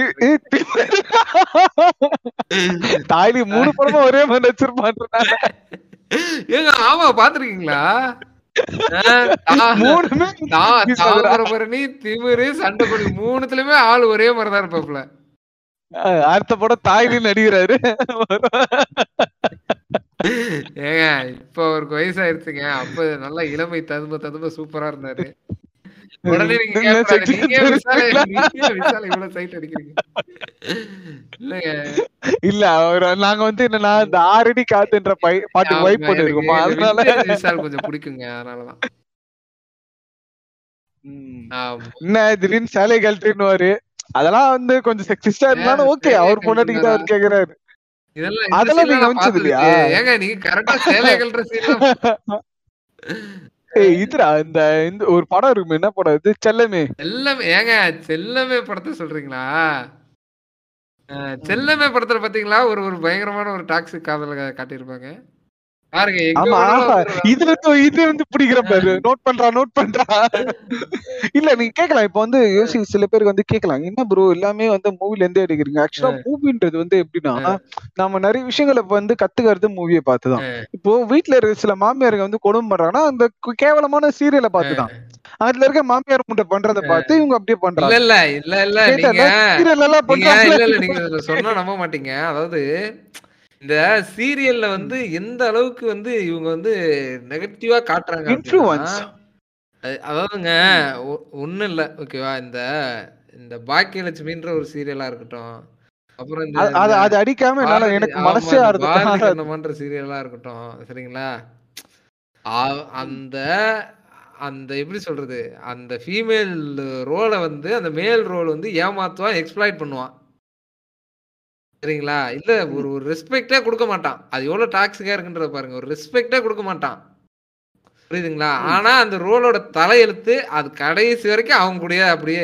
தாய்லி மூணு படமா ஒரே மாதிரி நடிச்சிருப்பான்றனால ஏங்க. ஆமா பாத்துருக்கீங்களா? மூணுமே தாமிரபரணி திமிரு சண்டகோலி மூணுத்துலயுமே ஆள் ஒரே மாதிரி தான் இருப்பாப்ல. அடுத்த படம் தாய்லின்னு நடிக்கிறாரு. ஏங்க இப்ப அவருக்கு வயசாயிருச்சுங்க, அப்ப நல்லா இளமை ததும்ப ததும்ப சூப்பரா இருந்தாரு. உடனே நீங்க இவ்வளவு சைட் அடிக்கிறீங்க இல்லைங்க? இல்ல அவர் நாங்க வந்து என்னன்னா இந்த ஆறடி காத்துன்ற பாட்டு வைப் பண்ணிருக்கோமா, அதனால விஷால் கொஞ்சம் பிடிக்குங்க, அதனாலதான். என்ன திடீர்னு சாலை கழட்டுன்னு அதெல்லாம் வந்து கொஞ்சம் செக்ஸிஸ்டா இருந்தாலும் ஓகே, அவர் பொண்டாட்டிக்கு தான் அவர் கேக்குறாரு. அதெல்லாம் நீங்க கவனிச்சது இல்லையா? ஏங்க நீங்க கரெக்டா சேலைகள்ன்ற சீன் ஏய் இதுடா இந்த ஒரு படம் இருக்குமே, என்ன படம் இது? செல்லமே. செல்லமே ஏங்க செல்லமே படத்தை சொல்றீங்களா? செல்லமே படத்துல பாத்தீங்களா ஒரு ஒரு பயங்கரமான ஒரு டாக்ஸிக் காதல காட்டியிருப்பாங்க என்ன ப்ரோ. எல்லாமே வந்து மூவில இருந்தே எடுக்கிறீங்க. ஆக்சுவலா மூவின்றது வந்து எப்படின்னா நம்ம நிறைய விஷயங்களை வந்து கத்துக்கிறது மூவியை பார்த்துதான். இப்போ வீட்டுல இருக்க சில மாமியாருக்கு வந்து குடும்பம் பண்றாங்கன்னா அந்த கேவலமான சீரியலை பார்த்துதான், அதுல இருக்க மாமியார் முட்டை பண்றதை பார்த்து இவங்க அப்படியே பண்றாங்க. இல்ல இல்ல இல்ல நீங்க சொன்னா நம்ப மாட்டீங்க. அதாவது இந்த சீரியல்ல வந்து எந்த அளவுக்கு வந்து இவங்க வந்து நெகட்டிவா காட்டுறாங்க, இன்ஃப்ளூயன்ஸ். அதாவதுங்க ஒன்றும் இல்லை ஓகேவா, இந்த இந்த பாக்கியலட்சுமின்ற ஒரு சீரியலா இருக்கட்டும், அப்புறம் இந்த சீரியலா இருக்கட்டும் சரிங்களா, அந்த அந்த எப்படி சொல்றது அந்த ஃபீமேல் ரோலை வந்து அந்த மேல் ரோல் வந்து ஏமாத்துவான், எக்ஸ்ப்ளாய்ட் பண்ணுவான் சரிங்களா. இல்ல ஒரு ஒரு ரெஸ்பெக்டே கொடுக்க மாட்டான். அது எவ்வளவு டாக்ஸிக்கா இருக்குன்றத பாருங்க, ஒரு ரெஸ்பெக்டே கொடுக்க மாட்டான் புரியுதுங்களா. ஆனா அந்த ரோலோட தலையெழுத்து அது கடைசி வரைக்கும் அவங்க கூட அப்படியே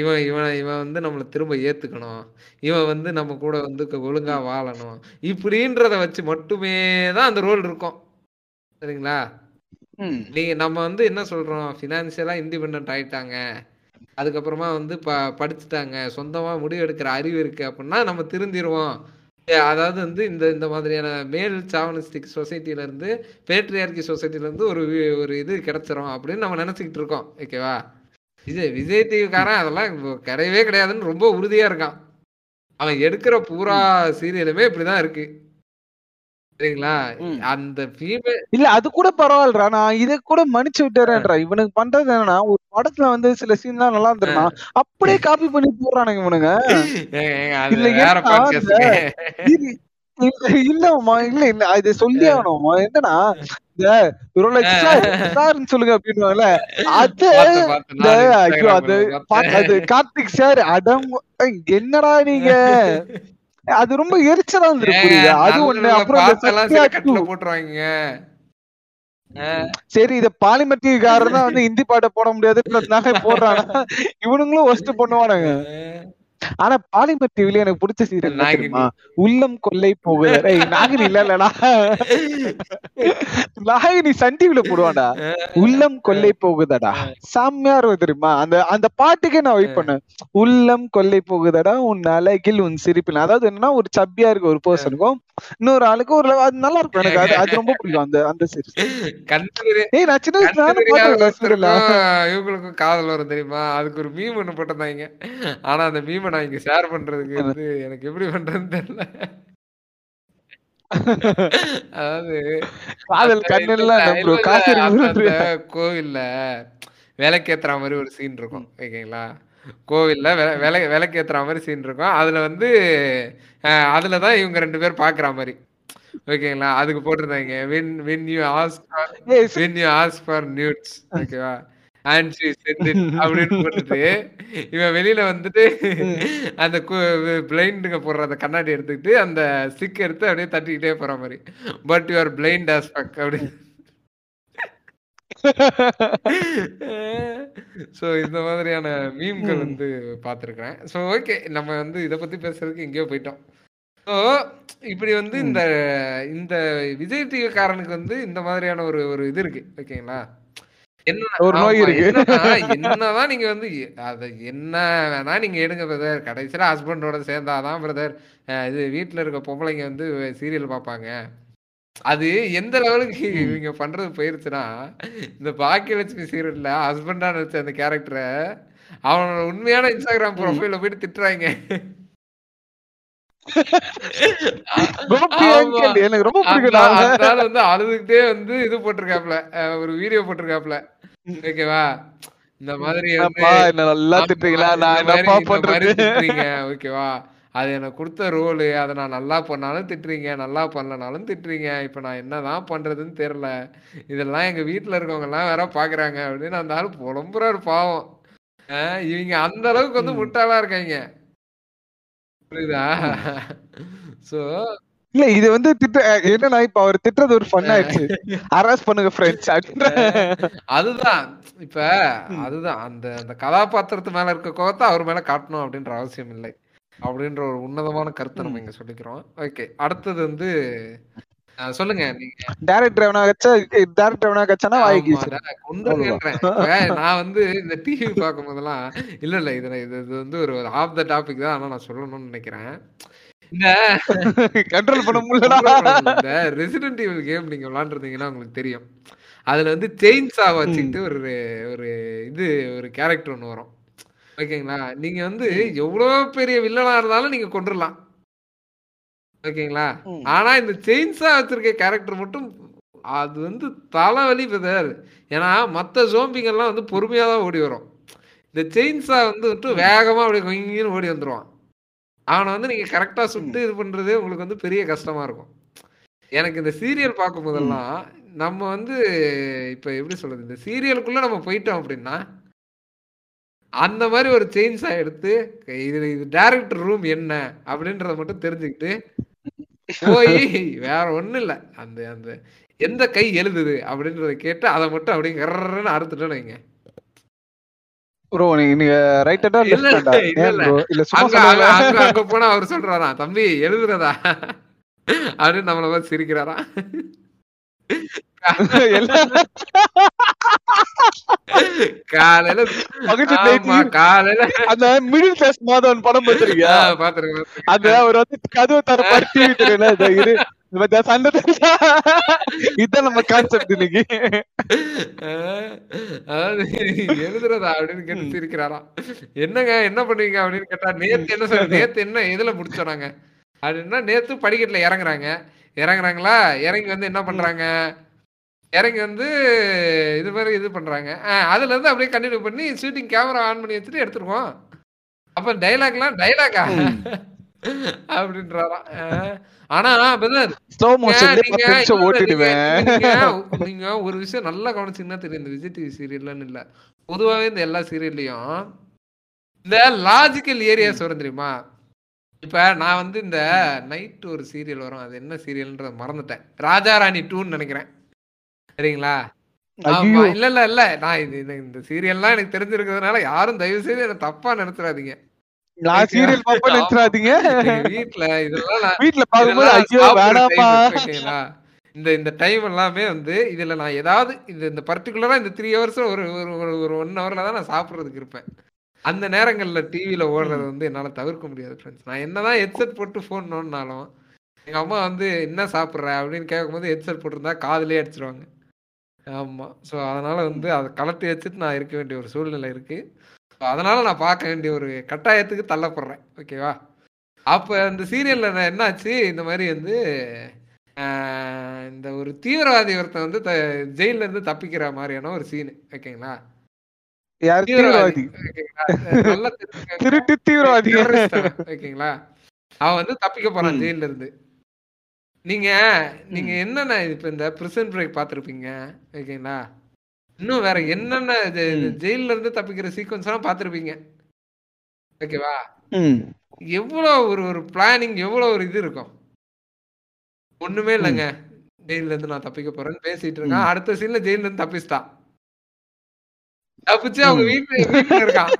இவன் இவன் இவன் வந்து நம்மளை திரும்ப ஏத்துக்கணும், இவன் வந்து நம்ம கூட வந்து ஒழுங்கா வாழணும் இப்படின்றத வச்சு மட்டுமே தான் அந்த ரோல் இருக்கும் சரிங்களா. நீங்க நம்ம வந்து என்ன சொல்றோம், ஃபினான்சியலா இண்டிபெண்டன்ட் ஆயிட்டாங்க, அதுக்கப்புறமா வந்து ப படிச்சுட்டாங்க, சொந்தமாக முடிவு எடுக்கிற அறிவு இருக்குது அப்படின்னா நம்ம திருந்திடுவோம் அதாவது வந்து இந்த இந்த மாதிரியான மேல் சாவனிஸ்டிக் சொசைட்டிலேருந்து பேட்ரியார்கி சொசைட்டிலேருந்து ஒரு ஒரு இது கிடைச்சிரும் அப்படின்னு நம்ம நினச்சிக்கிட்டு இருக்கோம். ஓகேவா, விஜய் விஜய் டிவிக்காரன் அதெல்லாம் கிடையவே கிடையாதுன்னு ரொம்ப உறுதியாக இருக்கான். அவன் எடுக்கிற பூரா சீரியலுமே இப்படிதான் இருக்கு. சரிங்களா, அந்த ஃபீமேல் இல்ல அது கூட பரவாயில்லடா, நான் இதை கூட மன்னிச்சு விட்டுறேன்றா. இவனுக்கு பண்றது என்னன்னா, ஒரு படத்துல வந்து சில சீன் தான் நல்லா இருந்துருனா அப்படியே காப்பி பண்ணி போடுறானுங்க இவனுங்க. இல்லம்மா இல்ல இல்ல இதை சொல்லி ஆகணும்மா. என்னன்னா இந்த சொல்லுங்க அப்படின்னு அது கார்த்திக் சார் அடங்கு என்னடா நீங்க, அது ரொம்ப எரிச்சலா இருந்துருக்கு. அது ஒண்ணு. அப்புறம் போட்டுருவாங்க சரி இத பாலிமட்டிக்காரன் தான் வந்து இந்தி பாட்டை போட முடியாதுன்றதுனால போடுறாங்க. இவனுங்களும் ஒஸ்ட் பண்ணுவானுங்க. ஆனா பாலிமர் டிவில எனக்கு பிடிச்ச சீரியல் உள்ளம் கொள்ளை போகுது. நாகினி இல்ல இல்லடா, நாகினி சன் டிவில போடுவாடா. உள்ளம் கொள்ளை போகுதடா சாமியா இருக்கும் தெரியுமா. அந்த அந்த பாட்டுக்கே நான் வெயிட் பண்ணேன். உள்ளம் கொள்ளை போகுதடா உன் அழகில் உன் சிரிப்பில். அதாவது என்னன்னா, ஒரு சப்பியா இருக்க ஒரு பர்சனுக்கும் இன்னொரு ஆளுக்கு ஒரு அது நல்லா இருக்கும். எனக்கு அது அது ரொம்ப பிடிக்கும். அந்த அந்த சீரியல் நான் சின்ன வயசுல இவங்களுக்கும் காதல் வரும் தெரியுமா. அதுக்கு ஒரு மீம் ஒண்ணு போட்டிருந்தாங்க. ஆனா அந்த மீம் எனக்கு எப்படி பண்றதுன்னு தெரியல. அதாவது கோவில்ல விளக்கேத்துற மாதிரி ஒரு சீன் இருக்கும். ஓகேங்களா, கோவில்ல விளை விளக்கேத்துற மாதிரி சீன் இருக்கும். அதுல வந்து அதுலதான் இவங்க ரெண்டு பேர் பாக்குற மாதிரி. ஓகேங்களா, அதுக்கு போட்டிருந்தாங்க when when you ask for when you ask for nudes. ஓகேவா, அப்படின்னு போட்டுட்டு இவன் வெளியில வந்துட்டு அந்த பிளைண்டுங்க போடுற அந்த கண்ணாடி எடுத்துக்கிட்டு அந்த சிக் எடுத்து அப்படியே தட்டிக்கிட்டே போற மாதிரி. But you are blind as fuck அப்படி. சோ இந்த மாதிரியான மீம்கள் வந்து பாத்துருக்கேன். சோ ஓகே, நம்ம வந்து இதை பத்தி பேசுறதுக்கு எங்கேயோ போயிட்டோம். ஸோ இப்படி வந்து இந்த இந்த விஜய் டிவி காரனுக்கு வந்து இந்த மாதிரியான ஒரு ஒரு இது இருக்கு. ஓகேங்களா, என்னதான் நீங்க வந்து அத என்ன வேணா நீங்க எடுங்க பிரதர், கடைசியில ஹஸ்பண்டோட சேர்ந்தாதான் பிரதர் இது வீட்டுல இருக்க பொம்பளைங்க வந்து சீரியல் பாப்பாங்க. அது எந்த லெவலுக்கு இவங்க பண்றது போயிருச்சுன்னா, இந்த பாக்கியலட்சுமி சீரியல்ல ஹஸ்பண்டா நினைச்ச அந்த கேரக்டரை அவனோட உண்மையான இன்ஸ்டாகிராம் ப்ரொஃபைல போயிட்டு திட்டுறாங்க. எனக்கு ரொம்ப வந்து அழுதுகிட்டே வந்து இது போட்டிருக்காப்ல, ஒரு வீடியோ போட்டிருக்காப்ல. ஓகேவா, இந்த மாதிரி ஓகேவா, அது எனக்கு கொடுத்த ரோலு, அதை நான் நல்லா பண்ணாலும் திட்டுறீங்க, நல்லா பண்ணலனாலும் திட்டுறீங்க. இப்போ நான் என்னதான் பண்றதுன்னு தெரியல. இதெல்லாம் எங்க வீட்டுல இருக்கவங்க எல்லாம் வேற பாக்குறாங்க அப்படின்னு அந்த ஆளு புலம்புற ஒரு பாவம். இவங்க அந்த அளவுக்கு வந்து முட்டாளா இருக்காங்க. இல்ல இது வந்து திட்ட என்னன்னா, இப்ப அவர் திட்டுறது ஒரு ஃபன் ஆயிடுச்சு. ஹராஸ் பண்ணுங்க ஃப்ரெண்ட்ஸ் அப்படின்ற அதுதான் இப்ப அதுதான் அந்த அந்த கதாபாத்திரத்து மேல இருக்க கோவத்தை அவர் மேல காட்டணும் அப்படின்ற அவசியம் இல்லை அப்படின்ற ஒரு உன்னதமான கருத்தை நம்ம இங்க சொல்லிக்கிறோம். ஓகே, அடுத்தது வந்து சொல்லுங்க. நீங்க டைரக்டர் நான் வந்து இந்த டிவி பார்க்கும் போதெல்லாம் இல்ல இல்ல இதுல இது இது வந்து ஒரு ஆஃப் த டாபிக் தான். ஆனா நான் சொல்லணும்னு நினைக்கிறேன். இந்த கண்ட்ரோல் பண்ண முடியல. ரெசிடென்ட் ஈவில் கேம் நீங்க விளையாண்டுருந்தீங்கன்னா உங்களுக்கு தெரியும். அதுல வந்து செயின்ஸா வச்சுக்கிட்டு ஒரு ஒரு இது ஒரு கேரக்டர் ஒண்ணு வரும். ஓகேங்களா, நீங்க வந்து எவ்வளவு பெரிய வில்லனா இருந்தாலும் நீங்க கொண்டுடலாம். ஓகேங்களா, ஆனா இந்த செயின்ஸா வச்சிருக்க கேரக்டர் மட்டும் அது வந்து தலைவலி பிரதர். ஏன்னா மற்ற ஜோம்பிங்கெல்லாம் வந்து பொறுமையா தான் ஓடி வரும். இந்த செயின்ஸா வந்து வேகமா அப்படி கொஞ்சம் ஓடி வந்துருவான். அவனை வந்து நீங்க கரெக்டா சுட்டு இது பண்றதே உங்களுக்கு வந்து பெரிய கஷ்டமா இருக்கும். எனக்கு இந்த சீரியல் பார்க்கும் போதெல்லாம் நம்ம வந்து இப்ப எப்படி சொல்றது, இந்த சீரியலுக்குள்ள நம்ம போயிட்டோம் அப்படின்னா அந்த மாதிரி ஒரு செயின்ஸா எடுத்து இது இது டைரக்டர் ரூம் என்ன அப்படின்றத மட்டும் தெரிஞ்சுக்கிட்டு போய் வேற ஒண்ணும் இல்லை, அந்த அந்த எந்த கை எழுதுது அப்படின்றத கேட்டு அதை மட்டும் அப்படி கர்றன்னு அறுத்துட்டோன்னு வைங்க. ப்ரோ நீங்க ரைட்டடா லெஃப்டடா இல்ல சும்மா அங்க அங்க போனா அவர் சொல்றாரா தம்பி எழுதுறதா அப்படின்னு நம்மள பார்த்து சிரிக்கிறாரா. காலையில அந்த மிடில் கிளாஸ் மாதவன் படம் பார்த்திருக்கியா? அந்த அவர் வந்து கதவை தர பற்றி தெரியல இது எழுதுறதா அப்படின்னு கேட்டு இருக்கிறாரா என்னங்க என்ன பண்ணுவீங்க அப்படின்னு கேட்டா, நேத்து என்ன சார் நேத்து என்ன எதுல முடிச்சோனாங்க அப்படின்னா நேத்து படிக்கட்டுல இறங்குறாங்க இறங்குறாங்களா இறங்கி வந்து என்ன பண்றாங்க இறங்கி வந்து இது மாதிரி இது பண்றாங்க. அதுல இருந்து அப்படியே கண்டினியூ பண்ணி ஷூட்டிங் கேமரா ஆன் பண்ணி வச்சுட்டு எடுத்துருக்கோம். அப்ப டைலாக்லாம் டைலாகா அப்படின்றாரா? ஆனா நீங்க ஒரு விஷயம் நல்லா கவனிச்சீங்கன்னா தெரியும், இந்த விஜய் டிவி சீரியல்லன்னு இல்ல பொதுவாகவே இந்த எல்லா சீரியல்லையும் இந்த லாஜிக்கல் ஏரியாஸ் வரும் தெரியுமா? இப்ப நான் வந்து இந்த நைட் ஒரு சீரியல் வரும், அது என்ன சீரியல்ன்றத மறந்துட்டேன், ராஜா ராணி டூன்னு நினைக்கிறேன் சரிங்களா? ஆமா இல்ல இல்ல இல்ல நான் இது இந்த சீரியல்லாம் எனக்கு தெரிஞ்சிருக்கிறதுனால யாரும் தயவு செய்து எனக்கு தப்பா நினைச்சிடாதீங்க. வீட்டுல இதெல்லாம் வீட்டுல பாக்கும்போது இந்த இந்த டைம் எல்லாமே வந்து இதுல நான் ஏதாவது இந்த இந்த பர்டிகுலரா இந்த த்ரீ ஹவர்ஸ் ஒரு ஒரு ஒன் ஹவர்ல தான் நான் சாப்பிட்றதுக்கு இருப்பேன். அந்த நேரங்கள்ல டிவியில ஓடுறது வந்து என்னால தவிர்க்க முடியாது ஃப்ரெண்ட்ஸ். நான் என்னதான் ஹெட்செட் போட்டு போன் நோண்டினாலும் எங்க அம்மா வந்து என்ன சாப்பிட்ற அப்படின்னு கேட்கும் போது ஹெட்செட் போட்டிருந்தா காதுலயே அடிச்சிருவாங்க. ஆமா, ஸோ அதனால வந்து அதை கலட்டி வச்சுட்டு நான் இருக்க வேண்டிய ஒரு சூழ்நிலை இருக்கு. அதனால நான் பார்க்க வேண்டிய ஒரு கட்டாயத்துக்கு தள்ளப்படுறேன், ஓகேவா? அப்போ இந்த சீரியல்ல நான் என்னாச்சு இந்த மாதிரி வந்து இந்த ஒரு தீவிரவாதி ஒருத்தன் வந்து ஜெயில இருந்து தப்பிக்கிற மாதிரியான ஒரு சீனு, ஓகேங்களா? தீவிரவாதி திருட்டு தீவிரவாதி ஓகேங்களா? அவன் வந்து தப்பிக்க போறான் ஜெயில இருந்து. நீங்க நீங்க என்னென்ன இப்ப இந்த பிரிசன் பிரேக் பார்த்துருப்பீங்க, ஓகேங்களா? இன்னும் வேற என்னென்ன ஜெயில இருந்து தப்பிக்கிற சீக்வன்ஸ் எல்லாம் பார்த்துருப்பீங்க, ஓகேவா? எவ்வளோ ஒரு ஒரு பிளானிங், எவ்வளோ ஒரு இது இருக்கும். ஒண்ணுமே இல்லைங்க, ஜெயில இருந்து நான் தப்பிக்க போறேன்னு பேசிட்டு இருக்கான். அடுத்த சீன்ல ஜெயில இருந்து தப்பிச்சுட்டான். தப்பிச்சு அவங்க வீட்டுல வீட்டுல இருக்கான்.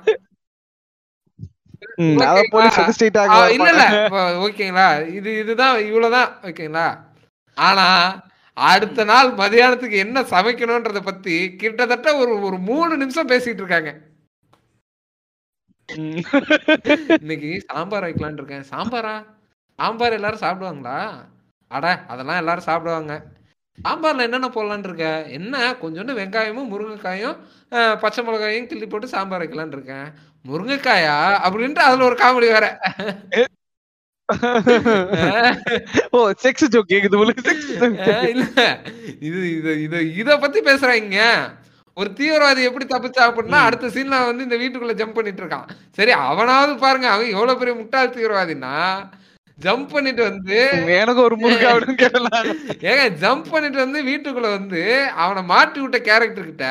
இல்ல இல்ல ஓகேங்களா, இது இதுதான் இவ்வளவுதான், ஓகேங்களா? ஆனா அடுத்த நாள் மதியானத்துக்கு என்ன சமைக்கணும்ன்றத பத்தி கிட்டத்தட்ட ஒரு ஒரு மூணு நிமிஷம் பேசிட்டு இருக்காங்க. இன்னைக்கு சாம்பார் வைக்கலான்னு இருக்கேன். சாம்பாரா? சாம்பார் எல்லாரும் சாப்பிடுவாங்களா? அட அதெல்லாம் எல்லாரும் சாப்பிடுவாங்க. சாம்பார்ல என்னென்ன போடலான்னு இருக்க? என்ன கொஞ்சோண்டு வெங்காயமும் முருங்கைக்காயும் பச்சை மிளகாயும் கிள்ளி போட்டு சாம்பார் வைக்கலான்னு இருக்கேன். முருங்கைக்காயா அப்படின்ட்டு அதுல ஒரு காமெடி வேற. ஓ செக்ஸ் ஜோக் கேக்குது உங்களுக்கு? செக்ஸ் இல்ல இது இது இது இத பத்தி பேசுறாங்க. ஒரு தீவிரவாதி எப்படி தப்பிச்சா அப்படின்னா அடுத்த சீன்ல வந்து இந்த வீட்டுக்குள்ள ஜம்ப் பண்ணிட்டு இருக்கான். சரி அவனாவது பாருங்க அவன் எவ்வளவு பெரிய முட்டாள் தீவிரவாதின்னா ஜம்ப் பண்ணிட்டு வந்து எனக்கு ஒரு முருகா அப்படின்னு கேட்டலாம். ஏங்க ஜம்ப் பண்ணிட்டு வந்து வீட்டுக்குள்ள வந்து அவனை மாட்டி விட்ட கேரக்டர் கிட்ட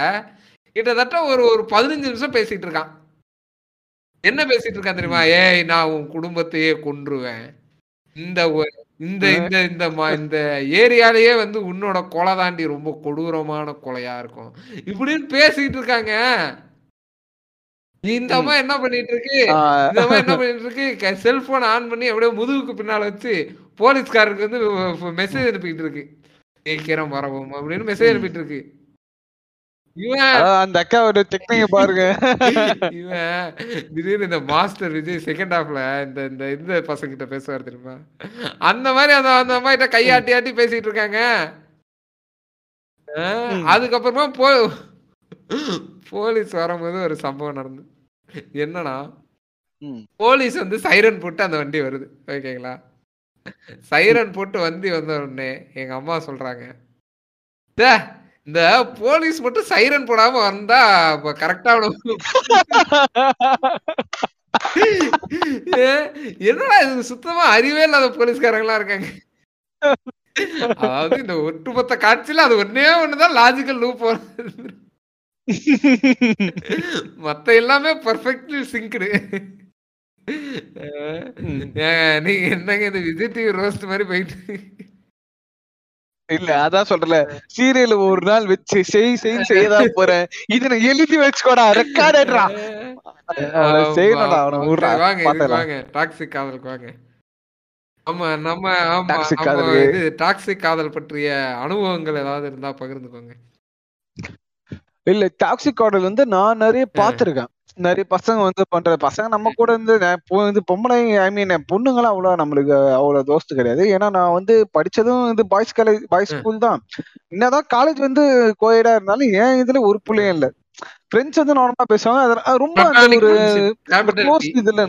கிட்டத்தட்ட ஒரு ஒரு பதினஞ்சு நிமிஷம் பேசிட்டு இருக்கான். என்ன பேசிட்டு இருக்கான் தெரியுமா? ஏய் நான் உன் குடும்பத்தையே கொன்றுவேன், இந்த இந்த இந்த இந்த இந்த ஏரியாலேயே வந்து உன்னோட கொலை தாண்டி ரொம்ப கொடூரமான கொலையா இருக்கும் இப்படின்னு பேசிட்டு இருக்காங்க. இந்த அம்மா என்ன பண்ணிட்டு இருக்கு இந்த அம்மா என்ன பண்ணிட்டு இருக்கு செல்போன் ஆன் பண்ணி அப்படியே முதுகுக்கு பின்னால வச்சு போலீஸ்காரருக்கு வந்து மெசேஜ் அனுப்பிட்டு இருக்கு, சீக்கிரம் வரவும் அப்படின்னு மெசேஜ் அனுப்பிட்டு இருக்கு. அந்த அக்கா ஒரு டெக்னிக் பாருங்க. இவன் திடீர்னு இந்த மாஸ்டர் விஜய் செகண்ட் ஹாஃப்ல இந்த இந்த இந்த பசங்கிட்ட பேசுவார் தெரியுமா, அந்த மாதிரி அந்த அந்த அம்மாட்ட கையாட்டி ஆட்டி பேசிட்டு இருக்காங்க. அதுக்கப்புறமா போ போலீஸ் வரும்போது ஒரு சம்பவம் நடந்து என்னன்னா, போலீஸ் வந்து சைரன் போட்டு அந்த வண்டி வருது, ஓகேங்களா? சைரன் போட்டு வண்டி வந்த உடனே எங்க அம்மா சொல்றாங்க, இந்த போலீஸ் மட்டும் சைரன் போடாம வந்தா கரெக்டா என்னடா இது சுத்தமா அறிவே இல்லாத போலீஸ்காரங்களா இருக்காங்க. அதாவது இந்த ஒட்டுமொத்த காட்சியில அது ஒன்னே ஒண்ணுதான் லாஜிக்கல் லூப் போறது, மத்த எல்லாமே பர்ஃபெக்ட்லி சிங்க்டு. நீங்க என்னங்க இந்த விஜய் டிவி ரோஸ்ட் மாதிரி போயிட்டு இல்ல அதான் சொல்றல சீரியல் ஒரு நாள் வச்சு செய் செய்யதான் போறேன் இதை எழுதி வச்சுக்கோடா ரெக்கார்டா செய்யணும்டா அவனை வாங்க டாக்ஸிக் காதலுக்கு வாங்க. ஆமா நம்ம ஆமா இது டாக்ஸிக் காதல் பற்றிய அனுபவங்கள் ஏதாவது இருந்தா பகிர்ந்துக்கோங்க. இல்ல டாக்ஸிக் ஆர்டர் வந்து நான் நிறைய பாத்திருக்கேன். நிறைய பசங்க வந்து பண்ற பசங்க நம்ம கூட இருந்து பொம்பளை ஐ மீன் பொண்ணுங்களாம் அவ்வளோ நம்மளுக்கு அவ்வளோ தோஸ்து கிடையாது. ஏன்னா நான் வந்து படிச்சதும் இது பாய்ஸ் காலேஜ் பாய்ஸ் ஸ்கூல் தான். என்னதான் காலேஜ் வந்து கோயடா இருந்தாலும் ஏன் இதுல ஒரு பிள்ளையும் இல்லை. ஃப்ரெண்ட்ஸ் வந்து நார்மலா பேசுவாங்க. அதனால ரொம்ப ஒரு க்ளோஸ் இதுல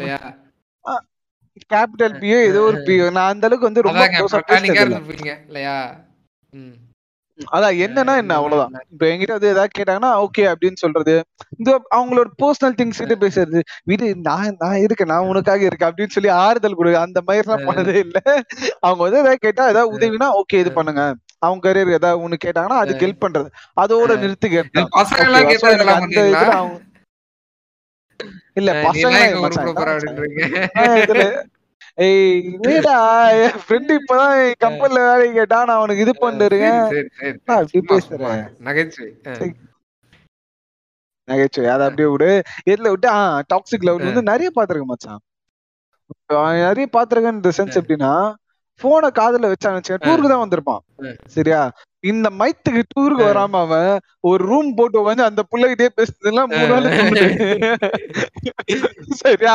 கேபிட்டல் பியோ ஏதோ ஒரு பியோ நான் அந்த அளவுக்கு வந்து ரொம்ப அதான் என்னன்னா என்ன அவ்வளவுதான். இப்ப எங்கிட்ட வந்து ஏதாவது கேட்டாங்கன்னா ஓகே அப்படின்னு சொல்றது, இந்த அவங்களோட பர்சனல் திங்ஸ் கிட்ட பேசுறது, விடு நான் நான் இருக்கேன் நான் உனக்காக இருக்கேன் அப்படின்னு சொல்லி ஆறுதல் கொடு, அந்த மாதிரி எல்லாம் பண்ணதே இல்லை. அவங்க வந்து ஏதாவது கேட்டா ஏதாவது உதவினா ஓகே இது பண்ணுங்க, அவங்க கரியர் ஏதாவது ஒண்ணு கேட்டாங்கன்னா அதுக்கு ஹெல்ப் பண்றது, அதோட நிறுத்துக்க இல்ல பசங்க கம்பெனில வேலை கேட்டா நான் அவனுக்கு இது பண்ணிருக்கேன் நகைச்சுவை அதை அப்படியே விடு இதுல விட்டு. ஆஹ் டாக்ஸிக் லவ் வந்து நிறைய பாத்திருக்கேன் மச்சான், நிறைய பாத்திருக்கேன். இந்த சென்ஸ் எப்படின்னா போனை காதுல வச்சான்னு வச்சுக்கேன், டூருக்கு தான் வந்திருப்பான் சரியா, இந்த மைத்துக்கு டூருக்கு வராம அவன் ஒரு ரூம் போட்டு வந்து அந்த பிள்ளைகிட்டே பேசுறதுலாம் மூணு நாள் சரியா,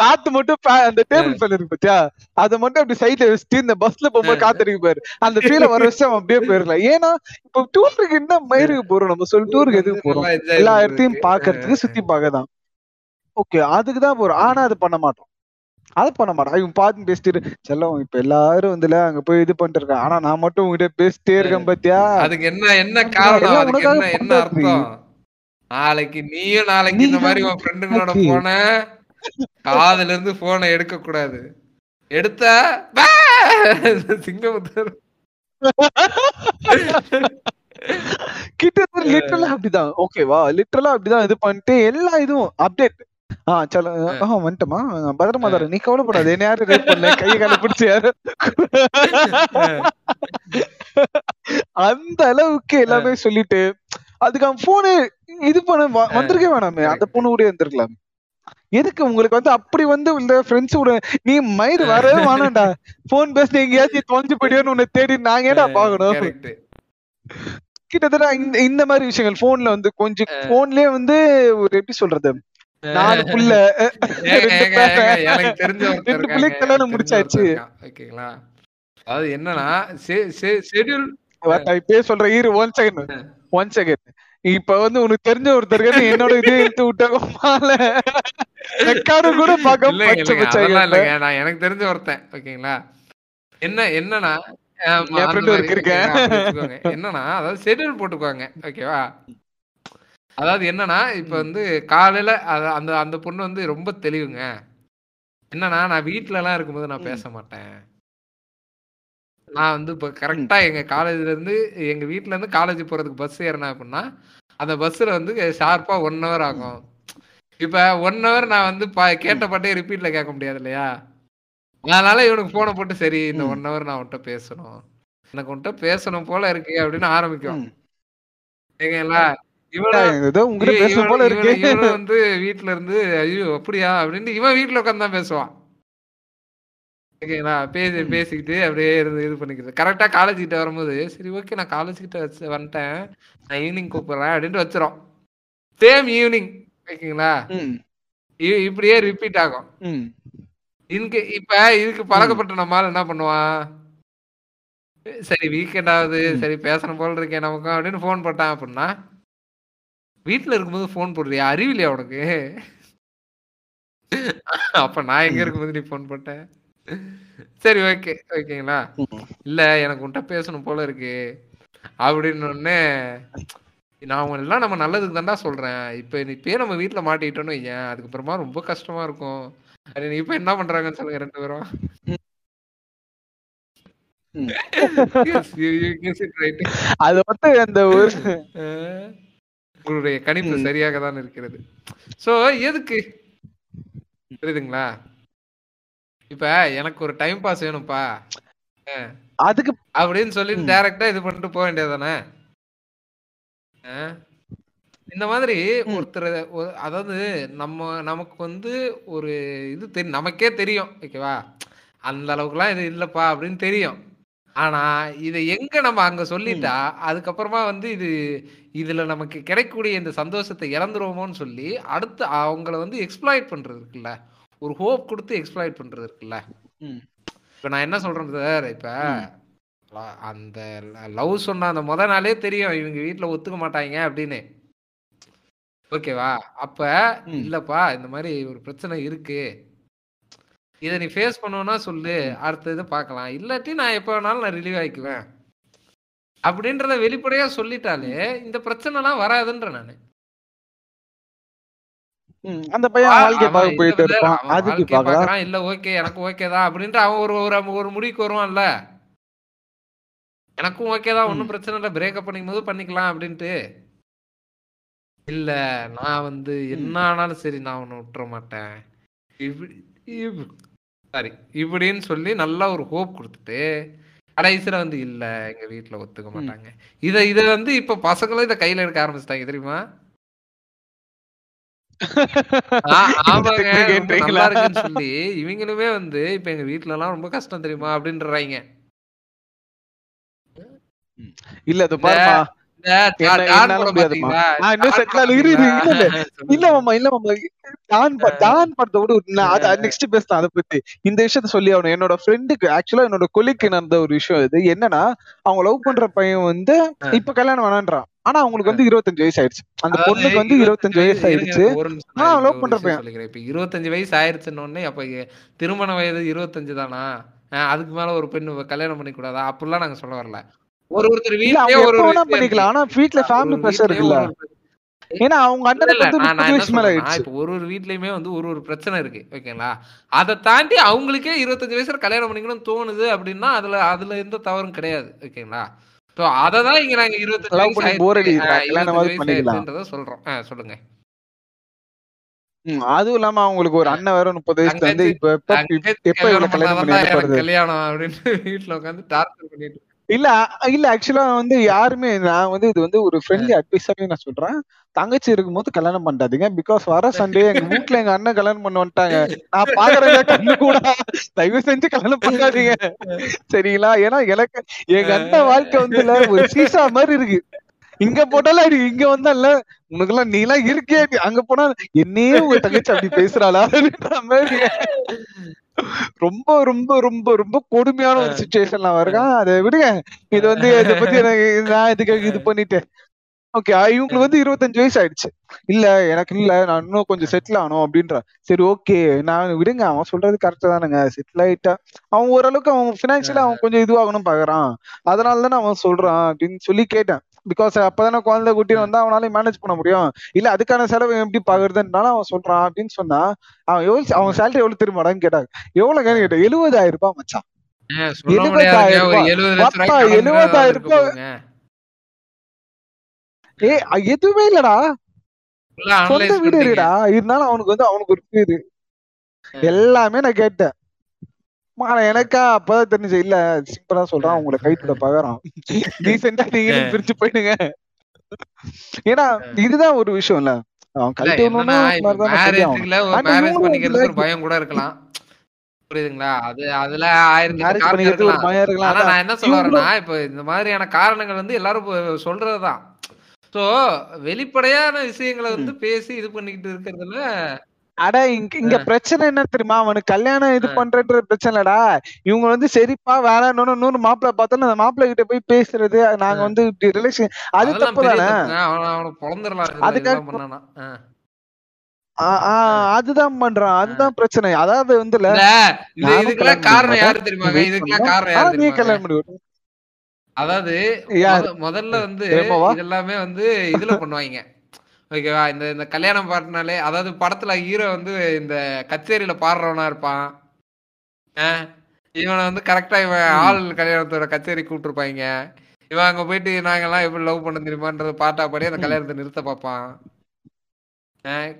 காத்து மட்டும் அந்த டேபிள் ஃபேன் இருக்கு பத்தியா அதை மட்டும் அப்படி சைட்ல வச்சுட்டு இந்த பஸ்ல போகும்போது காத்திருக்கு பாரு அந்த ஃபீல வர வச்சு அவன் அப்படியே போயிடலாம். ஏன்னா இப்ப டூருக்கு என்ன மயிருக்கு போறோம் நம்ம சொல்லி டூருக்கு எதுக்கு போறோம், எல்லா இடத்தையும் பாக்குறதுக்கு சுத்தி பார்க்கதான் ஓகே அதுக்குதான் போறோம். ஆனா அது பண்ண மாட்டோம், அது பண்ண மாட்டேன். இவன் பாத்து பேசிட்டு செல்லம் இப்ப எல்லாரும் வந்துல அங்க போய் இது பண்ணிட்டு இருக்கான், ஆனா நான் மட்டும் உங்ககிட்ட பேசிட்டே இருக்கேன் பாத்தியா, அதுக்கு என்ன என்ன காரணம், அதுக்கு என்ன என்ன அர்த்தம். நாளைக்கு நீயும் நாளைக்கு இந்த மாதிரி உன் ஃப்ரெண்டுங்களோட போன காதுல இருந்து போனை எடுக்க கூடாது, எடுத்த சிங்கமுத்தர் கிட்ட லிட்டரலா அப்படிதான் ஓகேவா, லிட்டரலா அப்படிதான் இது பண்ணிட்டு எல்லா இதுவும் அப்டேட் ஆஹ் சலோ ஆஹ் வந்துட்டோமா பத்திரமா தரேன் நீ கவலைப்படாது என்ன யாரும் ரேட் பண்ணல கையை காலை பிடிச்சி யாரு அந்த அளவுக்கு எல்லாமே சொல்லிட்டு அதுக்கு அவன் போனு இது பண்ண வந்திருக்கே வேணாமே, அந்த பொண்ணு கூட இருந்திருக்கலாமே. எதுக்கு உங்களுக்கு வந்து அப்படி வந்து இந்த ஃப்ரெண்ட்ஸ் கூட நீ மயிறு வரவே வேணாம்டா, போன் பேசி எங்கேயாச்சும் தொலைஞ்சு போயிடுவோன்னு உன்னை தேடி நாங்க ஏடா பாக்கணும். கிட்டத்தட்ட இந்த மாதிரி விஷயங்கள் போன்ல வந்து கொஞ்சம் போன்லயே வந்து ஒரு எப்படி சொல்றது இப்ப வந்து உனக்கு தெரிஞ்ச ஒருத்தருக்கு என்னோட இதே இழுத்து விட்டால கூட பாக்க எனக்கு தெரிஞ்ச ஒருத்தன் ஓகேங்களா என்ன என்னன்னா என்னன்னா அதாவது ஷெட்யூல் போட்டுக்குவாங்க ஓகேவா. அதாவது என்னன்னா இப்ப வந்து காலையில அந்த அந்த பொண்ணு வந்து ரொம்ப தெளிவுங்க என்னன்னா நான் வீட்டுல எல்லாம் இருக்கும்போது நான் பேச மாட்டேன், நான் வந்து இப்ப கரெக்டா எங்க காலேஜ்ல இருந்து எங்க வீட்டுல இருந்து காலேஜ் போறதுக்கு பஸ் ஏறினா அப்படின்னா அந்த பஸ்ல வந்து ஷார்ப்பா ஒன் ஹவர் ஆகும். இப்ப ஒன் ஹவர் நான் வந்து கேட்ட பாட்டே ரிப்பீட்ல கேட்க முடியாது இல்லையா, அதனால இவனுக்கு போனை போட்டு சரி இந்த ஒன் ஹவர் நான் உன்ட்ட பேசணும் எனக்கு உன்ட்ட பேசணும் போல இருக்கு அப்படின்னு ஆரம்பிக்கும். ஏங்களா வந்து வீட்டுல இருந்து ஐயோ அப்படியா அப்படின்னு இவன் வீட்டுல உட்காந்து தான் பேசுவான் ஓகேங்களா, பேசி பேசிக்கிட்டு அப்படியே இருந்து இது பண்ணிக்கிறது. கரெக்டா காலேஜ் கிட்ட வரும்போது சரி ஓகே நான் காலேஜ் கிட்ட வச்சு வந்துட்டேன் நான் ஈவினிங் கூப்பிடுறேன் அப்படின்ட்டு வச்சிரும், சேம் ஈவினிங் ஓகேங்களா இப்படியே ரிப்பீட் ஆகும். இதுக்கு இப்ப இதுக்கு பழக்கப்பட்ட நம்மளால என்ன பண்ணுவான், சரி வீக்கெண்ட் ஆகுது சரி பேசணும் போல இருக்கேன் நமக்கும் அப்படின்னு போன் போட்டான் அப்படின்னா வீட்டுல இருக்கும்போது போன் போடுறியா அறிவில்லையா உனக்கு, அப்ப நான் எங்க இருக்கும்போது நீ போன் போட்டேன் சரி ஓகே ஓகேங்களா இல்ல எனக்கு உன்ட்ட பேசணும் போல இருக்கு அப்படின்னு. நான் எல்லாம் நம்ம நல்லதுக்கு தான்டா சொல்றேன், இப்ப இப்பயே நம்ம வீட்டுல மாட்டிக்கிட்டோன்னு ஏன் அதுக்கப்புறமா ரொம்ப கஷ்டமா இருக்கும் அப்படின்னு. இப்ப என்ன பண்றாங்கன்னு சொல்லுங்க ரெண்டு பேரும் அது வந்து அந்த உங்களுடைய கணிப்பு சரியாக தான் இருக்கிறது. சோ எதுக்கு புரியுதுங்களா, இப்ப எனக்கு ஒரு டைம் பாஸ் வேணும்பா அதுக்கு அப்படின்னு சொல்லி டைரக்டா இது பண்ணிட்டு போக வேண்டியதானே. இந்த மாதிரி ஒருத்தர் அதாவது நம்ம நமக்கு வந்து ஒரு இது நமக்கே தெரியும் ஓகேவா அந்த அளவுக்குலாம் இது இல்லப்பா அப்படின்னு தெரியும், ஆனா இதை எங்க நம்ம அங்க சொல்லிட்டா அதுக்கப்புறமா வந்து இது இதுல நமக்கு கிடைக்கக்கூடிய இந்த சந்தோஷத்தை இழந்துருவோமோன்னு சொல்லி அடுத்து அவங்கள வந்து எக்ஸ்ப்ளாய்ட் பண்றது இருக்குல்ல, ஒரு ஹோப் கொடுத்து எக்ஸ்ப்ளாய்ட் பண்றது இருக்குல்ல. இப்ப நான் என்ன சொல்றேன் சார், இப்ப அந்த லவ் சொன்ன அந்த முத நாளே தெரியும் இவங்க வீட்டுல ஒத்துக்க மாட்டாங்க அப்படின்னு. ஓகேவா, அப்ப இல்லப்பா இந்த மாதிரி ஒரு பிரச்சனை இருக்கு, இதை நீ ஃபேஸ் பண்ணுவனா சொல்லு, அடுத்த இது பார்க்கலாம், இல்லாட்டி நான் எப்போ வேணாலும் நான் ரிலீவ் ஆகிக்குவேன் அப்படின்றத வெளிப்படையா சொல்லிட்டாலே இந்த பிரச்சனைலாம் வராதுன்ற நான். அந்த பையன் போயிட்டு இருப்பான் இல்ல, ஓகே எனக்கு ஓகே தான் அப்படின்ற அவன் ஒரு ஒரு முடிவுக்கு வருவான்ல, எனக்கும் ஓகே தான் ஒன்றும் பிரச்சனை இல்லை, பிரேக்கப் பண்ணிக்கும் போது பண்ணிக்கலாம் அப்படின்ட்டு. இல்ல நான் வந்து என்ன ஆனாலும் சரி நான் ஒன்னு விட்டுற மாட்டேன் சாரி இப்படின்னு சொல்லி நல்லா ஒரு ஹோப் கொடுத்துட்டு கடைசியில வந்து இல்ல எங்க வீட்டுல ஒத்துக்க மாட்டாங்க. இதை இதை வந்து இப்ப பசங்களும் இதை கையில எடுக்க ஆரம்பிச்சுட்டாங்க தெரியுமா. நல்லா இருக்குன்னு சொல்லி இவங்களுமே வந்து இப்ப எங்க வீட்டுல எல்லாம் ரொம்ப கஷ்டம் தெரியுமா அப்படின்றாங்க. இல்ல அது பாருமா, இந்த விஷயத்த சொல்லி அவனு என்னோட ஃப்ரெண்டுக்கு ஆக்சுவலா என்னோட கொலிக்கு நடந்த ஒரு விஷயம் இது. என்னன்னா அவங்க லவ் பண்ற பையன் வந்து இப்ப கல்யாணம் வேணான்றான், ஆனா அவங்களுக்கு வந்து இருபத்தஞ்சு வயசு ஆயிடுச்சு, அந்த பொண்ணுக்கு வந்து இருபத்தஞ்சு வயசு ஆயிடுச்சு, ஆனா அவன் லவ் பண்ற பையன் இப்ப இருபத்தஞ்சு வயசு ஆயிடுச்சுன்னு. அப்ப திருமண வயது இருபத்தஞ்சு தானா, அதுக்கு மேல ஒரு பெண்ணு கல்யாணம் பண்ணி கூடாதா அப்படிலாம் நாங்க சொல்ல வரல. ஒரு ஒருத்தர் பண்ணிக்கலாம், ஆனா வீட்டுல ஃபேமிலி பிரஷர் இல்ல, ஏன்னா அவங்க அண்ணனுக்கு ஒரு ஒரு வீட்லயுமே வந்து ஒரு ஒரு பிரச்சனை இருக்கு. ஓகேங்களா, அதை தாண்டி அவங்களுக்கே இருபத்தஞ்சு வயசுல கல்யாணம் பண்ணிக்கணும்னு தோணுது அப்படின்னா அதுல அதுல எந்த தவறும் கிடையாது. ஓகேங்களா, சோ அததான் இங்க நாங்க இருபத்தஞ்சு வயசுன்றத சொல்றோம். சொல்லுங்க. அதுவும் இல்லாம அவங்களுக்கு ஒரு அண்ணன் வேற முப்பது வயசுல கல்யாணம் அப்படின்னு வீட்டுல உட்காந்து டார்ச்சர் பண்ணிட்டு இல்ல இல்ல ஆக்சுவலா வந்து யாருமே நான் வந்து இது வந்து ஒரு ஃப்ரெண்ட்லி அட்வைஸாவே நான் சொல்றேன், தங்கச்சி இருக்கும் போது கல்யாணம் பண்ணாதீங்க. பிகாஸ் வர சண்டே எங்க வீட்டுல எங்க அண்ணன் கல்யாணம் பண்ண வந்துட்டாங்க, நான் பாக்குறத கண்ணு கூட, தயவு செஞ்சு கல்யாணம் பண்ணாதீங்க சரிங்களா. ஏன்னா எனக்கு எங்க அண்ணன் வாழ்க்கை வந்து இல்ல ஒரு சீசா மாதிரி இருக்கு, இங்க போட்டாலும் அப்படி இங்க வந்தா இல்ல உனக்கு எல்லாம் நீ எல்லாம் இருக்கே, அங்க போனா என்னையே உங்க தங்கச்சி அப்படி பேசுறாளா அப்படின்ற மாதிரி ரொம்ப ரொம்ப ரொம்ப ரொம்ப கொடுமையான ஒரு சிச்சுவேஷன்லாம் வருகான். அதை விடுங்க, இது வந்து இதை பத்தி எனக்கு நான் இதுக்காக இது பண்ணிட்டேன். ஓகே, இவங்களுக்கு வந்து இருபத்தஞ்சு வயசு ஆயிடுச்சு, இல்ல எனக்கு இல்ல நான் இன்னும் கொஞ்சம் செட்டில் ஆகணும் அப்படின்ற. சரி ஓகே நான் விடுங்க, அவன் சொல்றது கரெக்டா தானுங்க, செட்டில் ஆயிட்டா அவன் ஓரளவுக்கு அவன் பினான்சியலா அவன் கொஞ்சம் இதுவாகணும் பாக்குறான், அதனால தானே அவன் சொல்றான் அப்படின்னு சொல்லி கேட்டேன். பிகாஸ் அப்பதானே குழந்தை கூட்டின்னு வந்தா அவனால மேனேஜ் பண்ண முடியும், இல்ல அதுக்கான செலவு எப்படி பாக்குறதுனால அவன் சொல்றான் அப்படின்னு சொன்னா. அவன் எவ்வளவு அவன் சேலரி எவ்வளவு திரும்படான்னு கேட்டாங்க, எவ்வளவுன்னு கேட்டேன். எழுபதாயிரம் ரூபாய் மச்சான், எழுபதாயிரம் எழுபதாயிரம் ரூபாய் ஏ எதுவுமே இல்லடா, சொந்த வீடு இருக்குடா. இருந்தாலும் அவனுக்கு வந்து அவனுக்கு ஒரு பேரு எல்லாமே நான் கேட்டேன். ஆனா எனக்கா அப்பதான் தெரிஞ்சு இல்ல சிம்பிளா சொல்றான் உங்களை கைத்துல பாக்குறான், ரீசெண்டா நீங்க பிரிச்சு போயிடுங்க. ஏன்னா இதுதான் ஒரு விஷயம் இல்ல, அவன் கல்யாணம் பயம் கூட இருக்கலாம், புரியுதுங்களா. அது அதுல ஆயிரத்தி ஆனா நான் என்ன சொல்ல வரேன்னா, இப்ப இந்த மாதிரியான காரணங்கள் வந்து எல்லாரும் சொல்றதுதான். சோ வெளிப்படையான விஷயங்களை வந்து பேசி இது பண்ணிக்கிட்டு இருக்கிறதுல அட இங்க இங்க பிரச்சனை என்ன தெரியுமா, அவனுக்கு கல்யாணம் இது பண்றன்ற பிரச்சனை இல்லடா. இவங்க வந்து சரிப்பா வேணான்னு நூறு மாப்பிள்ள பார்த்தாலும் அந்த மாப்பிள்ள கிட்ட போய் பேசுறது, நாங்க வந்து இப்படி ரிலேஷன் அது தப்பு தானே, அதுக்காக அதுதான் பண்றான், அதுதான் பிரச்சனை. அதாவது வந்து இதுக்கெல்லாம் காரணம் யாரு தெரியுமா, இதுக்கெல்லாம் காரணம் யாரு கல்யாணம் பண்ணி, அதாவது முதல்ல வந்து இதெல்லாமே வந்து இதுல பண்ணுவாங்க. ஓகேவா, இந்த இந்த கல்யாணம் பாட்டுனாலே, அதாவது படத்துல ஹீரோ வந்து இந்த கச்சேரியில பாடுறவனா இருப்பான், இவனை வந்து கரெக்டா இவன் ஆள் கல்யாணத்தோட கச்சேரி கூப்பிட்டுருப்பாங்க, இவன் அங்க போயிட்டு நாங்கெல்லாம் எப்படி லவ் பண்ண தெரியுமான்றது பாட்டா பாடி அந்த கல்யாணத்தை நிறுத்த பார்ப்பான்.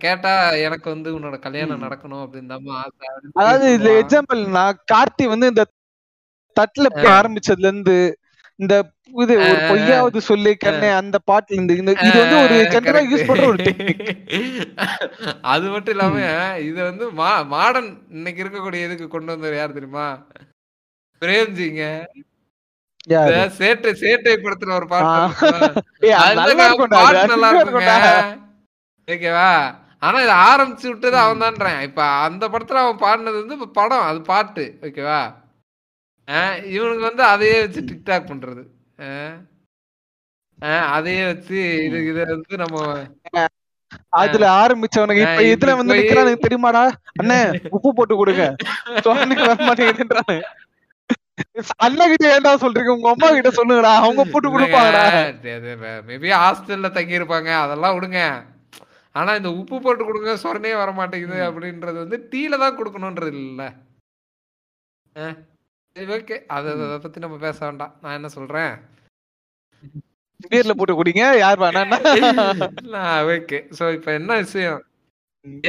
கேட்டா எனக்கு வந்து உன்னோட கல்யாணம் நடக்கணும் அப்படின்னு தான் ஆசை. அதாவது இது எக்ஸாம்பிள், நான் கார்த்தி வந்து இந்த தட்டுல ஆரம்பிச்சதுல இருந்து இந்த இது ஒரு பொய்யாவது சொல்லி கண்ணே அந்த பாட்டுல இருந்து இது வந்து ஒரு ஜெனரலா யூஸ் பண்ற ஒரு டெக்னிக். அது மட்டும் இல்லாம இது வந்து மாடர்ன் இன்னைக்கு இருக்கக்கூடிய இதுக்கு கொண்டு வந்தவர் யார் தெரியுமா, பிரேம்ஜிங்க. சேட்டை சேட்டை படத்துல ஒரு பாட்டு நல்லா இருக்கும் ஓகேவா. ஆனா இதை ஆரம்பிச்சு விட்டது அவன் தான்றான். இப்ப அந்த படத்துல அவன் பாடினது வந்து இப்ப படம் அது பாட்டு ஓகேவா. இவனுக்கு வந்து அதையே வச்சு டிக்டாக் பண்றது, அதையே வச்சு இது இதை வந்து நம்ம அதுல ஆரம்பிச்சவனுக்கு இப்ப இதுல வந்து நிக்கிறானுக்கு தெரியுமாடா அண்ணே உப்பு போட்டு கொடுங்க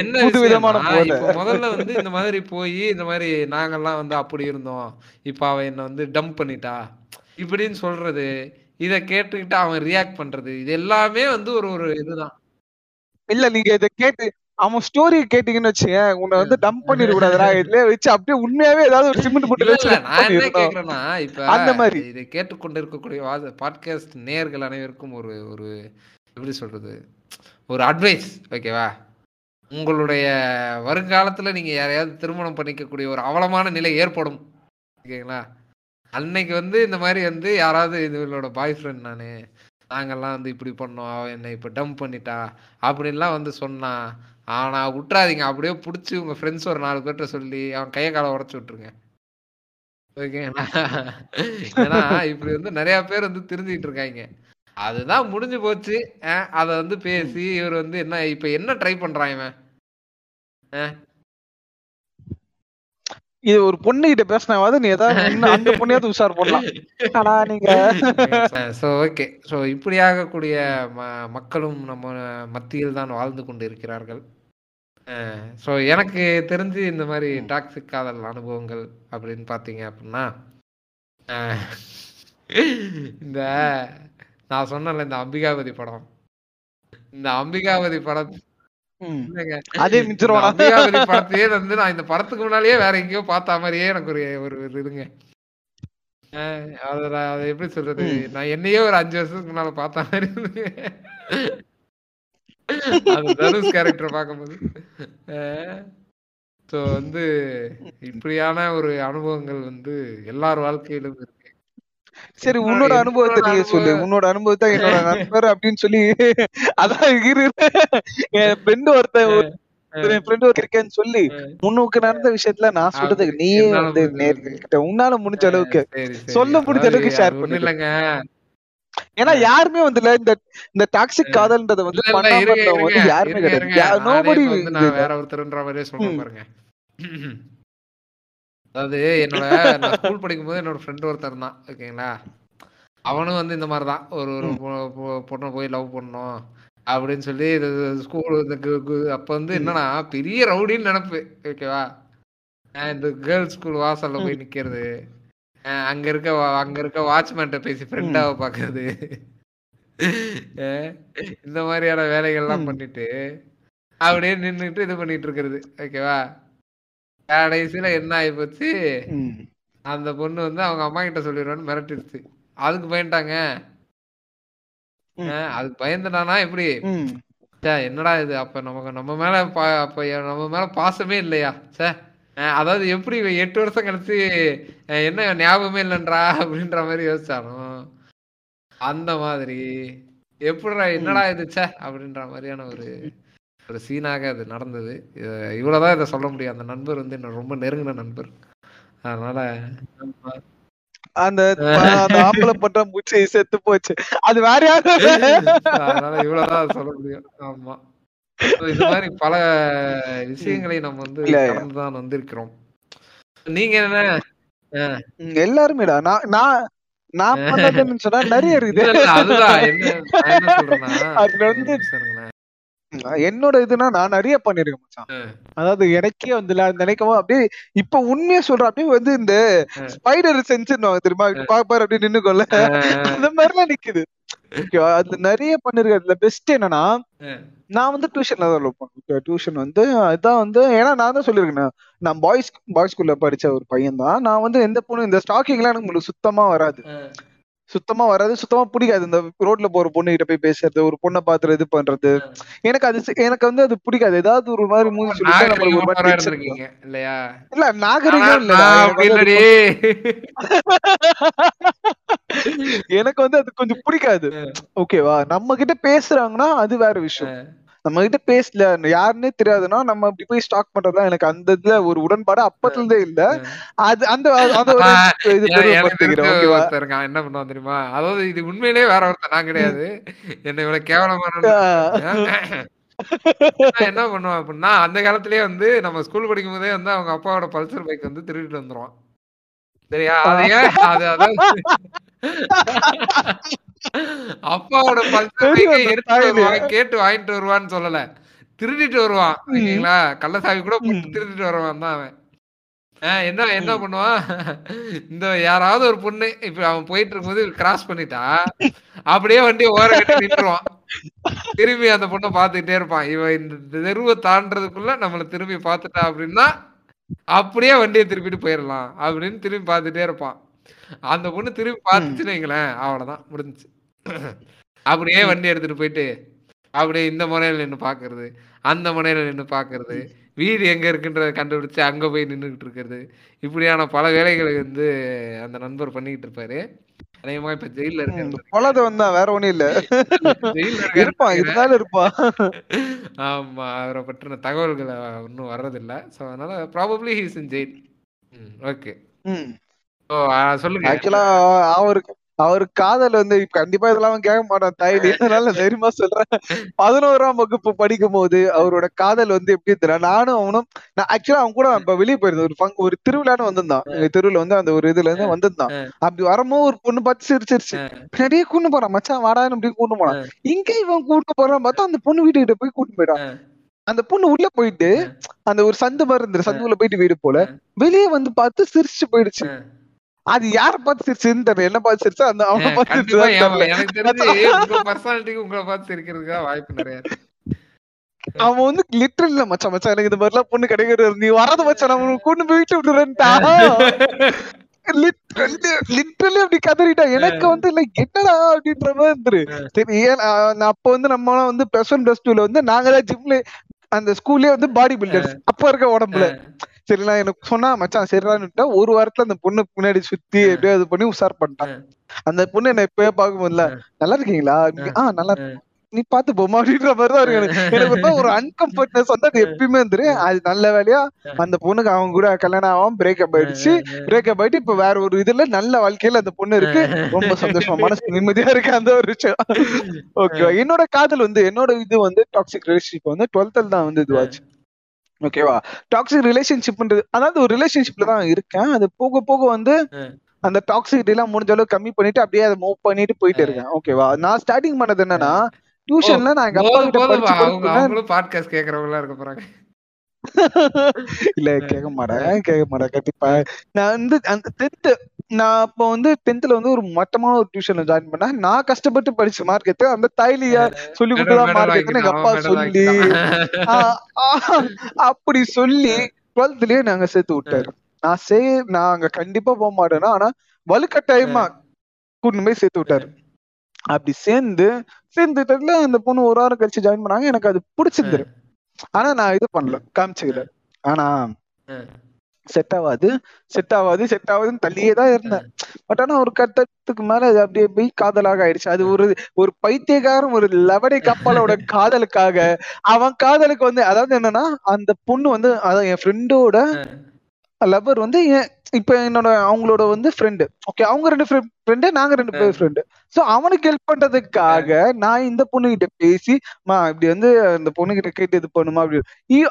என்ன விஷயம் என்ன முதல்ல வந்து இந்த மாதிரி போய் இந்த மாதிரி நாங்கெல்லாம் வந்து அப்படி இருந்தோம் இப்ப அவன் என்ன வந்து டம்ப் பண்ணிட்டா இப்படின்னு சொல்றது, இத கேட்டுக்கிட்டு அவன் ரியாக்ட் பண்றது, இது எல்லாமே வந்து ஒரு ஒரு இதுதான் இல்ல. நீங்க இதை கேட்டு அவன் ஸ்டோரி கேட்டீங்கன்னு வச்சு உன்னை வந்து டம்ப் பண்ணிட கூடாதுடா இதுல வச்சு அப்படியே உண்மையாவே ஏதாவது ஒரு சிமெண்ட் போட்டு வச்சு நான் என்ன கேக்குறேன்னா இப்ப அந்த மாதிரி இதை கேட்டுக்கொண்டு இருக்கக்கூடிய பாட்காஸ்ட் நேயர்கள் அனைவருக்கும் ஒரு ஒரு எப்படி சொல்றது ஒரு அட்வைஸ் ஓகேவா. உங்களுடைய வருங்காலத்தில் நீங்கள் யாரையாவது திருமணம் பண்ணிக்கக்கூடிய ஒரு அவலமான நிலை ஏற்படும் ஓகேங்களா. அன்னைக்கு வந்து இந்த மாதிரி வந்து யாராவது இவங்களோட பாய் ஃப்ரெண்ட் நான் நாங்கள்லாம் வந்து இப்படி பண்ணோம் அவன் என்னை இப்போ டம்ப் பண்ணிட்டா அப்படின்லாம் வந்து சொன்னான். ஆனால் விட்றாதீங்க, அப்படியே பிடிச்சி உங்கள் ஃப்ரெண்ட்ஸ் ஒரு நாலு பேர்ட்ட சொல்லி அவன் கையை காலை உடச்சி விட்ருங்க ஓகேங்களா. ஏன்னா இப்படி வந்து நிறையா பேர் வந்து திருந்திக்கிட்டு இருக்காங்க. அதுதான் முடிஞ்சு போச்சு. அத வந்து பேசி இவர் வந்து என்ன இப்ப என்ன ட்ரை பண்றான் இவன் இது ஒரு பொண்ணு கிட்ட பேசினாவது நீ ஏதாவது அந்த பொண்ணையாவது உஷார் பண்ணலாம். ஆனா நீங்க சோ ஓகே சோ இப்படியாக கூடிய மக்களும் நம்ம மத்தியில் தான் வாழ்ந்து கொண்டு இருக்கிறார்கள். சோ எனக்கு தெரிஞ்சு இந்த மாதிரி டாக்ஸிக் காதல் அனுபவங்கள் அப்படின்னு பாத்தீங்க அப்படின்னா இந்த நான் சொன்னல இந்த அம்பிகாபதி படம் இந்த அம்பிகாபதி படம் அம்பிகாபதி படத்தையே வந்து நான் இந்த படத்துக்கு முன்னாலேயே வேற எங்கேயோ பார்த்த மாதிரியே எனக்கு ஒரு ஒரு இதுங்க அதுல அதை எப்படி சொல்றது நான் என்னையே ஒரு அஞ்சு வருஷத்துக்கு முன்னால பார்த்த மாதிரி இருந்துங்க. அது தனுஷ் கேரக்டர் பார்க்கும்போது ஸோ வந்து இப்படியான ஒரு அனுபவங்கள் வந்து எல்லார் வாழ்க்கையிலும் இருக்கு. சரி உன்னோட அனுபவத்தை நீ சொல்லு, உன்னோட அனுபவத்தை என்னோட நண்பர் அப்படின்னு சொல்லி அதான் இருக்கேன்னு சொல்லி முன்னுக்கு நடந்த விஷயத்துல நான் சொல்றதுக்கு நீயே வந்து நேர்கிட்ட உன்னால முடிஞ்ச அளவுக்கு சொல்ல முடிஞ்ச அளவுக்கு ஷேர் பண்ணலங்க. ஏன்னா யாருமே வந்து இந்த இந்த டாக்ஸிக் காதல்ன்றத வந்து பண்ணாம யாருமே கிடையாது. நோபடி நான் வேற ஒருத்தர்ன்ற மாதிரியே சொல்ல பாருங்க. அதாவது என்னோட நான் ஸ்கூல் படிக்கும் போது என்னோட ஃப்ரெண்ட் ஒருத்தர் தான் ஓகேங்களா. அவனும் வந்து இந்த மாதிரி தான் ஒரு ஒரு பொண்ணை போய் லவ் பண்ணணும் அப்படின்னு சொல்லி இது ஸ்கூல் இந்த அப்போ வந்து என்னன்னா பெரிய ரவுடின்னு நினப்பு ஓகேவா. இந்த கேர்ள்ஸ் ஸ்கூல் வாசலில் போய் நிற்கிறது, அங்கே இருக்க அங்கே இருக்க வாட்ச்மேன்ட்ட பேசி ஃப்ரெண்டாக பார்க்கறது, இந்த மாதிரியான வேலைகள்லாம் பண்ணிட்டு அப்படியே நின்றுட்டு இது பண்ணிட்டு இருக்கிறது ஓகேவா. கடைசியில என்ன ஆகி போச்சு அந்த பொண்ணு வந்து அவங்க அம்மா கிட்ட சொல்லிடுவான்னு மிரட்டிடுச்சு. அதுக்கு பயந்துட்டாங்க. அதுக்கு பயந்துட்டானா எப்படி என்னடா இது அப்ப நமக்கு நம்ம மேல அப்ப நம்ம மேல பாசமே இல்லையா சே அதாவது எப்படி எட்டு வருஷம் கழிச்சு என்ன ஞாபகமே இல்லைன்றா அப்படின்ற மாதிரி யோசிச்சானோ அந்த மாதிரி எப்படிடா என்னடா இது சே அப்படின்ற மாதிரியான ஒரு ஒரு சீனாக அது நடந்தது. இவ்வளவுதான் இதை சொல்ல முடியும். அந்த நண்பர் வந்து என்ன ரொம்ப நெருங்கின நண்பர், அதனால அந்த பட்டாம்பூச்சி செத்து போச்சு அது வேற யாரும், அதனால இவ்வளவுதான் சொல்ல முடியும். ஆமா இது மாதிரி பல விஷயங்களை நம்ம வந்து கடந்துதான் வந்திருக்கிறோம். நீங்க என்ன எல்லாருமேடா நான் நான் நான் பண்ணதுன்னு சொன்னா நிறைய இருக்குது. அதுதான் என்ன சொல்றேன்னா அதுல வந்து என்னோட இதுனா நான் நிறைய பண்ணிருக்கேன் மச்சான். அதாவது எனக்கே வந்து நினைக்கவும் அப்படியே இப்ப உண்மையா சொல்றேன் அப்படியே வந்து இந்த ஸ்பைடர் சென்ஸ் தெரியுமா பாப்பாரு அப்படியே நின்னுக்கோல அந்த மாதிரிலாம் நிக்குது. ஓகேவா? அதுல நிறைய பண்ணிருக்கேன். அதுல பெஸ்ட் என்னன்னா, நான் வந்து டியூஷன்ல தான் லவ் பண்ணுவேன். டியூஷன் வந்து இதான் வந்து, ஏன்னா நான் தான் சொல்லியிருக்கேன், நான் பாய்ஸ் பாய்ஸ் ஸ்கூல்ல படிச்ச ஒரு பையன் தான். நான் வந்து எந்த பொண்ணு இந்த ஸ்டாக்கிங்லாம் எனக்கு சுத்தமா வராது, சுத்தமா வராது சுத்தமா பிடிக்காது. இந்த ரோட்ல போற பொண்ணு கிட்ட போய் பேசுறது, ஒரு பொண்ணை பாத்துறது, இது பண்றது எனக்கு அது எனக்கு வந்து அது பிடிக்காது. ஏதாவது ஒரு மாதிரி மூஞ்சி சொல்லிட்டு நமக்கு ஒரு மாதிரி இருக்கீங்க இல்லையா? இல்ல நாகரிகம் இல்ல, எனக்கு வந்து அது கொஞ்சம் பிடிக்காது. ஓகேவா? நம்ம கிட்ட பேசுறாங்கன்னா அது வேற விஷயம். நம்ம கிட்ட பேசல, யாருன்னே தெரியாதுன்னா நம்ம இப்படி போய் ஸ்டாக் பண்றதுலாம் எனக்கு அந்த இதுல ஒரு உடன்பாடு அப்பத்துல இருந்தே இல்ல. அது அந்த என்ன பண்ணுவோம் தெரியுமா? அதாவது இது உண்மையிலேயே வேற ஒருத்தர் நான் கிடையாது, என்ன இவ்வளவு கேவலமான என்ன பண்ணுவோம் அப்படின்னா, அந்த காலத்திலேயே வந்து நம்ம ஸ்கூல் படிக்கும் போதே வந்து அவங்க அப்பாவோட பல்சர் பைக் வந்து திருடிட்டு வந்துருவோம். சரியா? அது அதாவது அப்பாவோட பல்சர் கேட்டு வாங்கிட்டு வருவான்னு சொல்லல, திருடிட்டு வருவான். ஓகேங்களா? கள்ளசாவி கூட திருடிட்டு வருவான் தான் அவன். என்ன என்ன பண்ணுவான், இந்த யாராவது ஒரு பொண்ணு இப்ப அவன் போயிட்டு இருக்கும் போது கிராஸ் பண்ணிட்டா அப்படியே வண்டி ஓர கட்டி நின்றுவான். திரும்பி அந்த பொண்ணை பாத்துக்கிட்டே இருப்பான். இவன் இந்த தெருவை தாண்டதுக்குள்ள நம்மள திரும்பி பாத்துட்டா அப்படின்னா அப்படியே வண்டியை திருப்பிட்டு போயிடலாம் அப்படின்னு திரும்பி பாத்துட்டே இருப்பான். அந்த பொண்ணு திரும்பி பாத்துச்சுன்னு வைங்களேன், அவ்வளவுதான் முடிஞ்சுச்சு. அப்படியே வண்டி எடுத்துட்டு போயிட்டு அப்படியே இந்த முனையில நின்று பாக்குறது, அந்த முனையில நின்று பாக்குறது, வீடு எங்க இருக்குன்றத கண்டுபிடிச்சு அங்க போய் நின்றுகிட்டு இருக்கிறது, இப்படியான பல வேலைகளை வந்து அந்த நண்பர் பண்ணிக்கிட்டு இருப்பாரு. அதிகமா இப்ப ஜெயில இருக்க, வேற ஒண்ணும் இல்ல, ஜெயில இருப்பான். ஆமா, அவரை பற்றின தகவல்களை ஒன்னும் வர்றதில்லை. ஸோ அதனால probably he's in jail. Okay, சொல்லுங்க. அவருக்கு அவரு காதல் வந்து கண்டிப்பா இதெல்லாம் கேட்க மாட்டான் தாய், இதனால தைரியமா சொல்றேன். பதினோராம் வகுப்பு படிக்கும் போது அவரோட காதல் வந்து எப்படி தெரியும், நானும் அவனும் நான் ஆக்சுவலா அவன் கூட இப்ப வெளியே போயிருந்தேன். ஒரு பங்கு ஒரு திருவிழான்னு வந்திருந்தான், எங்க தெருவுல வந்து அந்த ஒரு இதுல இருந்து வந்திருந்தான். அப்படி வரமும் ஒரு பொண்ணு பார்த்து சிரிச்சிருச்சு, நிறைய கூண்டு போறான் மச்சான் வாடான்னு அப்படின்னு கூண்டு போனான். இங்க இவன் கூட்டு போறான்னு பார்த்தா அந்த பொண்ணு வீட்டுக்கிட்ட போய் கூட்டு போயிட்டான். அந்த பொண்ணு உள்ள போயிட்டு அந்த ஒரு சந்து மாதிரி இருந்துரு, சந்துக்குள்ள போயிட்டு வீடு போல வெளியே வந்து பார்த்து சிரிச்சு போயிடுச்சு. அது யார பார்த்து சிரிச்சுன்னு தெரியல, என்ன பார்த்து சிரிச்சா அந்த அவனை பார்த்து வாய்ப்பு நிறைய. அவன் வந்து லிட்டரல் இல்ல மச்சான் மச்சான் எனக்கு இந்த மாதிரி எல்லாம் பொண்ணு கிடைக்கிறது, நீ வராத மச்சான் நம்ம கொண்டு போய் வீட்டு விட்டுறேன்ட்டா. லிட்ரலி அப்படி கதறிட்டான். எனக்கு வந்து இல்லை என்னடா அப்படின்ற மாதிரி இருந்துரு. சரி, ஏன் அப்ப வந்து நம்ம வந்து பிளஸ் ஒன் பிளஸ் டூல வந்து நாங்கதான் ஜிம்ல அந்த ஸ்கூல்லேயே வந்து பாடி பில்டர்ஸ் அப்ப இருக்க உடம்புல. சரிண்ணா எனக்கு சொன்னா மச்சான் சரிடான்னு ஒரு வாரத்துல அந்த பொண்ணு முன்னாடி சுத்தி எப்படியோ அது பண்ணி உஷார் பண்ணிட்டான். அந்த பொண்ணு என்ன எப்பயே பாக்கும்போதுல நல்லா இருக்கீங்களா, ஆஹ் நல்லா இருக்கும், நீ பாத்து போமா அப்படின்ற மாதிரிதான் இருக்கு. எனக்கு ஒரு அன்கம்ஃபர்ட்னஸ் வந்து அது எப்பயுமே வந்துரு. அது நல்ல வேலையா அந்த பொண்ணுக்கு அவங்க கூட கல்யாணம் ஆகும், பிரேக்கப் ஆயிடுச்சு. பிரேக்கப் ஆயிட்டு இப்ப வேற ஒரு இதுல நல்ல வாழ்க்கையில அந்த பொண்ணு இருக்கு, ரொம்ப சந்தோஷமா மனசு நிம்மதியா இருக்கு. அந்த ஒரு விஷயம். ஓகேவா? என்னோட காதல் வந்து என்னோட இது வந்து டாக்ஸிக் ரிலேஷன்ஷிப் வந்து டுவெல்த்ல தான் வந்து இதுவாச்சு. ஓகேவா? டாக்ஸிக் ரிலேஷன்ஷிப்ன்றது அதாவது ஒரு ரிலேஷன்ஷிப்ல தான் இருக்கேன். அது போக போக வந்து அந்த டாக்ஸிகிட்டி எல்லாம் முடிஞ்ச அளவுக்கு கம்மி பண்ணிட்டு அப்படியே அதை மூவ் பண்ணிட்டு போயிட்டு இருக்கேன். ஓகேவா? நான் ஸ்டார்டிங் பண்ணது என்னன்னா, டியூஷன்ல நான் எங்க அப்பா கிட்ட படிச்சு பாட்காஸ்ட் கேக்குறவங்களா இருக்க போறாங்க. இல்ல கேட்க மாட்டேன் கேட்க மாட்டேன் கண்டிப்பா. நான் வந்து அந்த டென்த் நான் அப்ப வந்து டென்த்ல வந்து ஒரு மட்டமான ஒரு டியூஷன்ல ஜாயின் பண்ணேன். நான் கஷ்டப்பட்டு படிச்ச மார்க் எடுத்து அந்த தைலியா சொல்லி கொடுத்ததான் மார்க் எடுத்துன்னு எங்க அப்பா சொல்லி அப்படி சொல்லி டுவெல்த்லயே நாங்க சேர்த்து விட்டாரு. நான் சே நாங்க கண்டிப்பா போக மாட்டேன்னா ஆனா வலுக்கட்டாயமா கூட்டின்னு போய் சேர்த்து விட்டாரு. அப்படி சேர்ந்து சேர்ந்துட்டதுல அந்த பொண்ணு ஒரு வாரம் கழிச்சு ஜாயின் பண்ணாங்க. எனக்கு அது பிடிச்சிருந்துரு, ஆனா நான் இது பண்ணல காமிச்சுக்கல. ஆனா செட் ஆகாது செட் ஆகாது செட் ஆகாதுன்னு தள்ளியே தான் இருந்தேன். பட் ஆனா ஒரு கட்டத்துக்கு மேல அது அப்படியே போய் காதலாக ஆயிடுச்சு. அது ஒரு ஒரு பைத்தியக்காரன் ஒரு லவடை கப்பலோட காதலுக்காக அவன் காதலுக்கு வந்து அதாவது என்னன்னா அந்த பொண்ணு வந்து அதான் என் ஃப்ரெண்டோட லவர் வந்து இப்ப என்னோட அவங்களோட வந்து ஃப்ரெண்டு. ஓகே, அவங்க ரெண்டு ஃப்ரெண்டு நாங்க ரெண்டு பேர் ஃப்ரெண்டு. ஸோ அவனுக்கு ஹெல்ப் பண்றதுக்காக நான் இந்த பொண்ணு கிட்ட பேசி மா இப்படி வந்து இந்த பொண்ணு கிட்ட கேட்டு இது பண்ணுமா அப்படி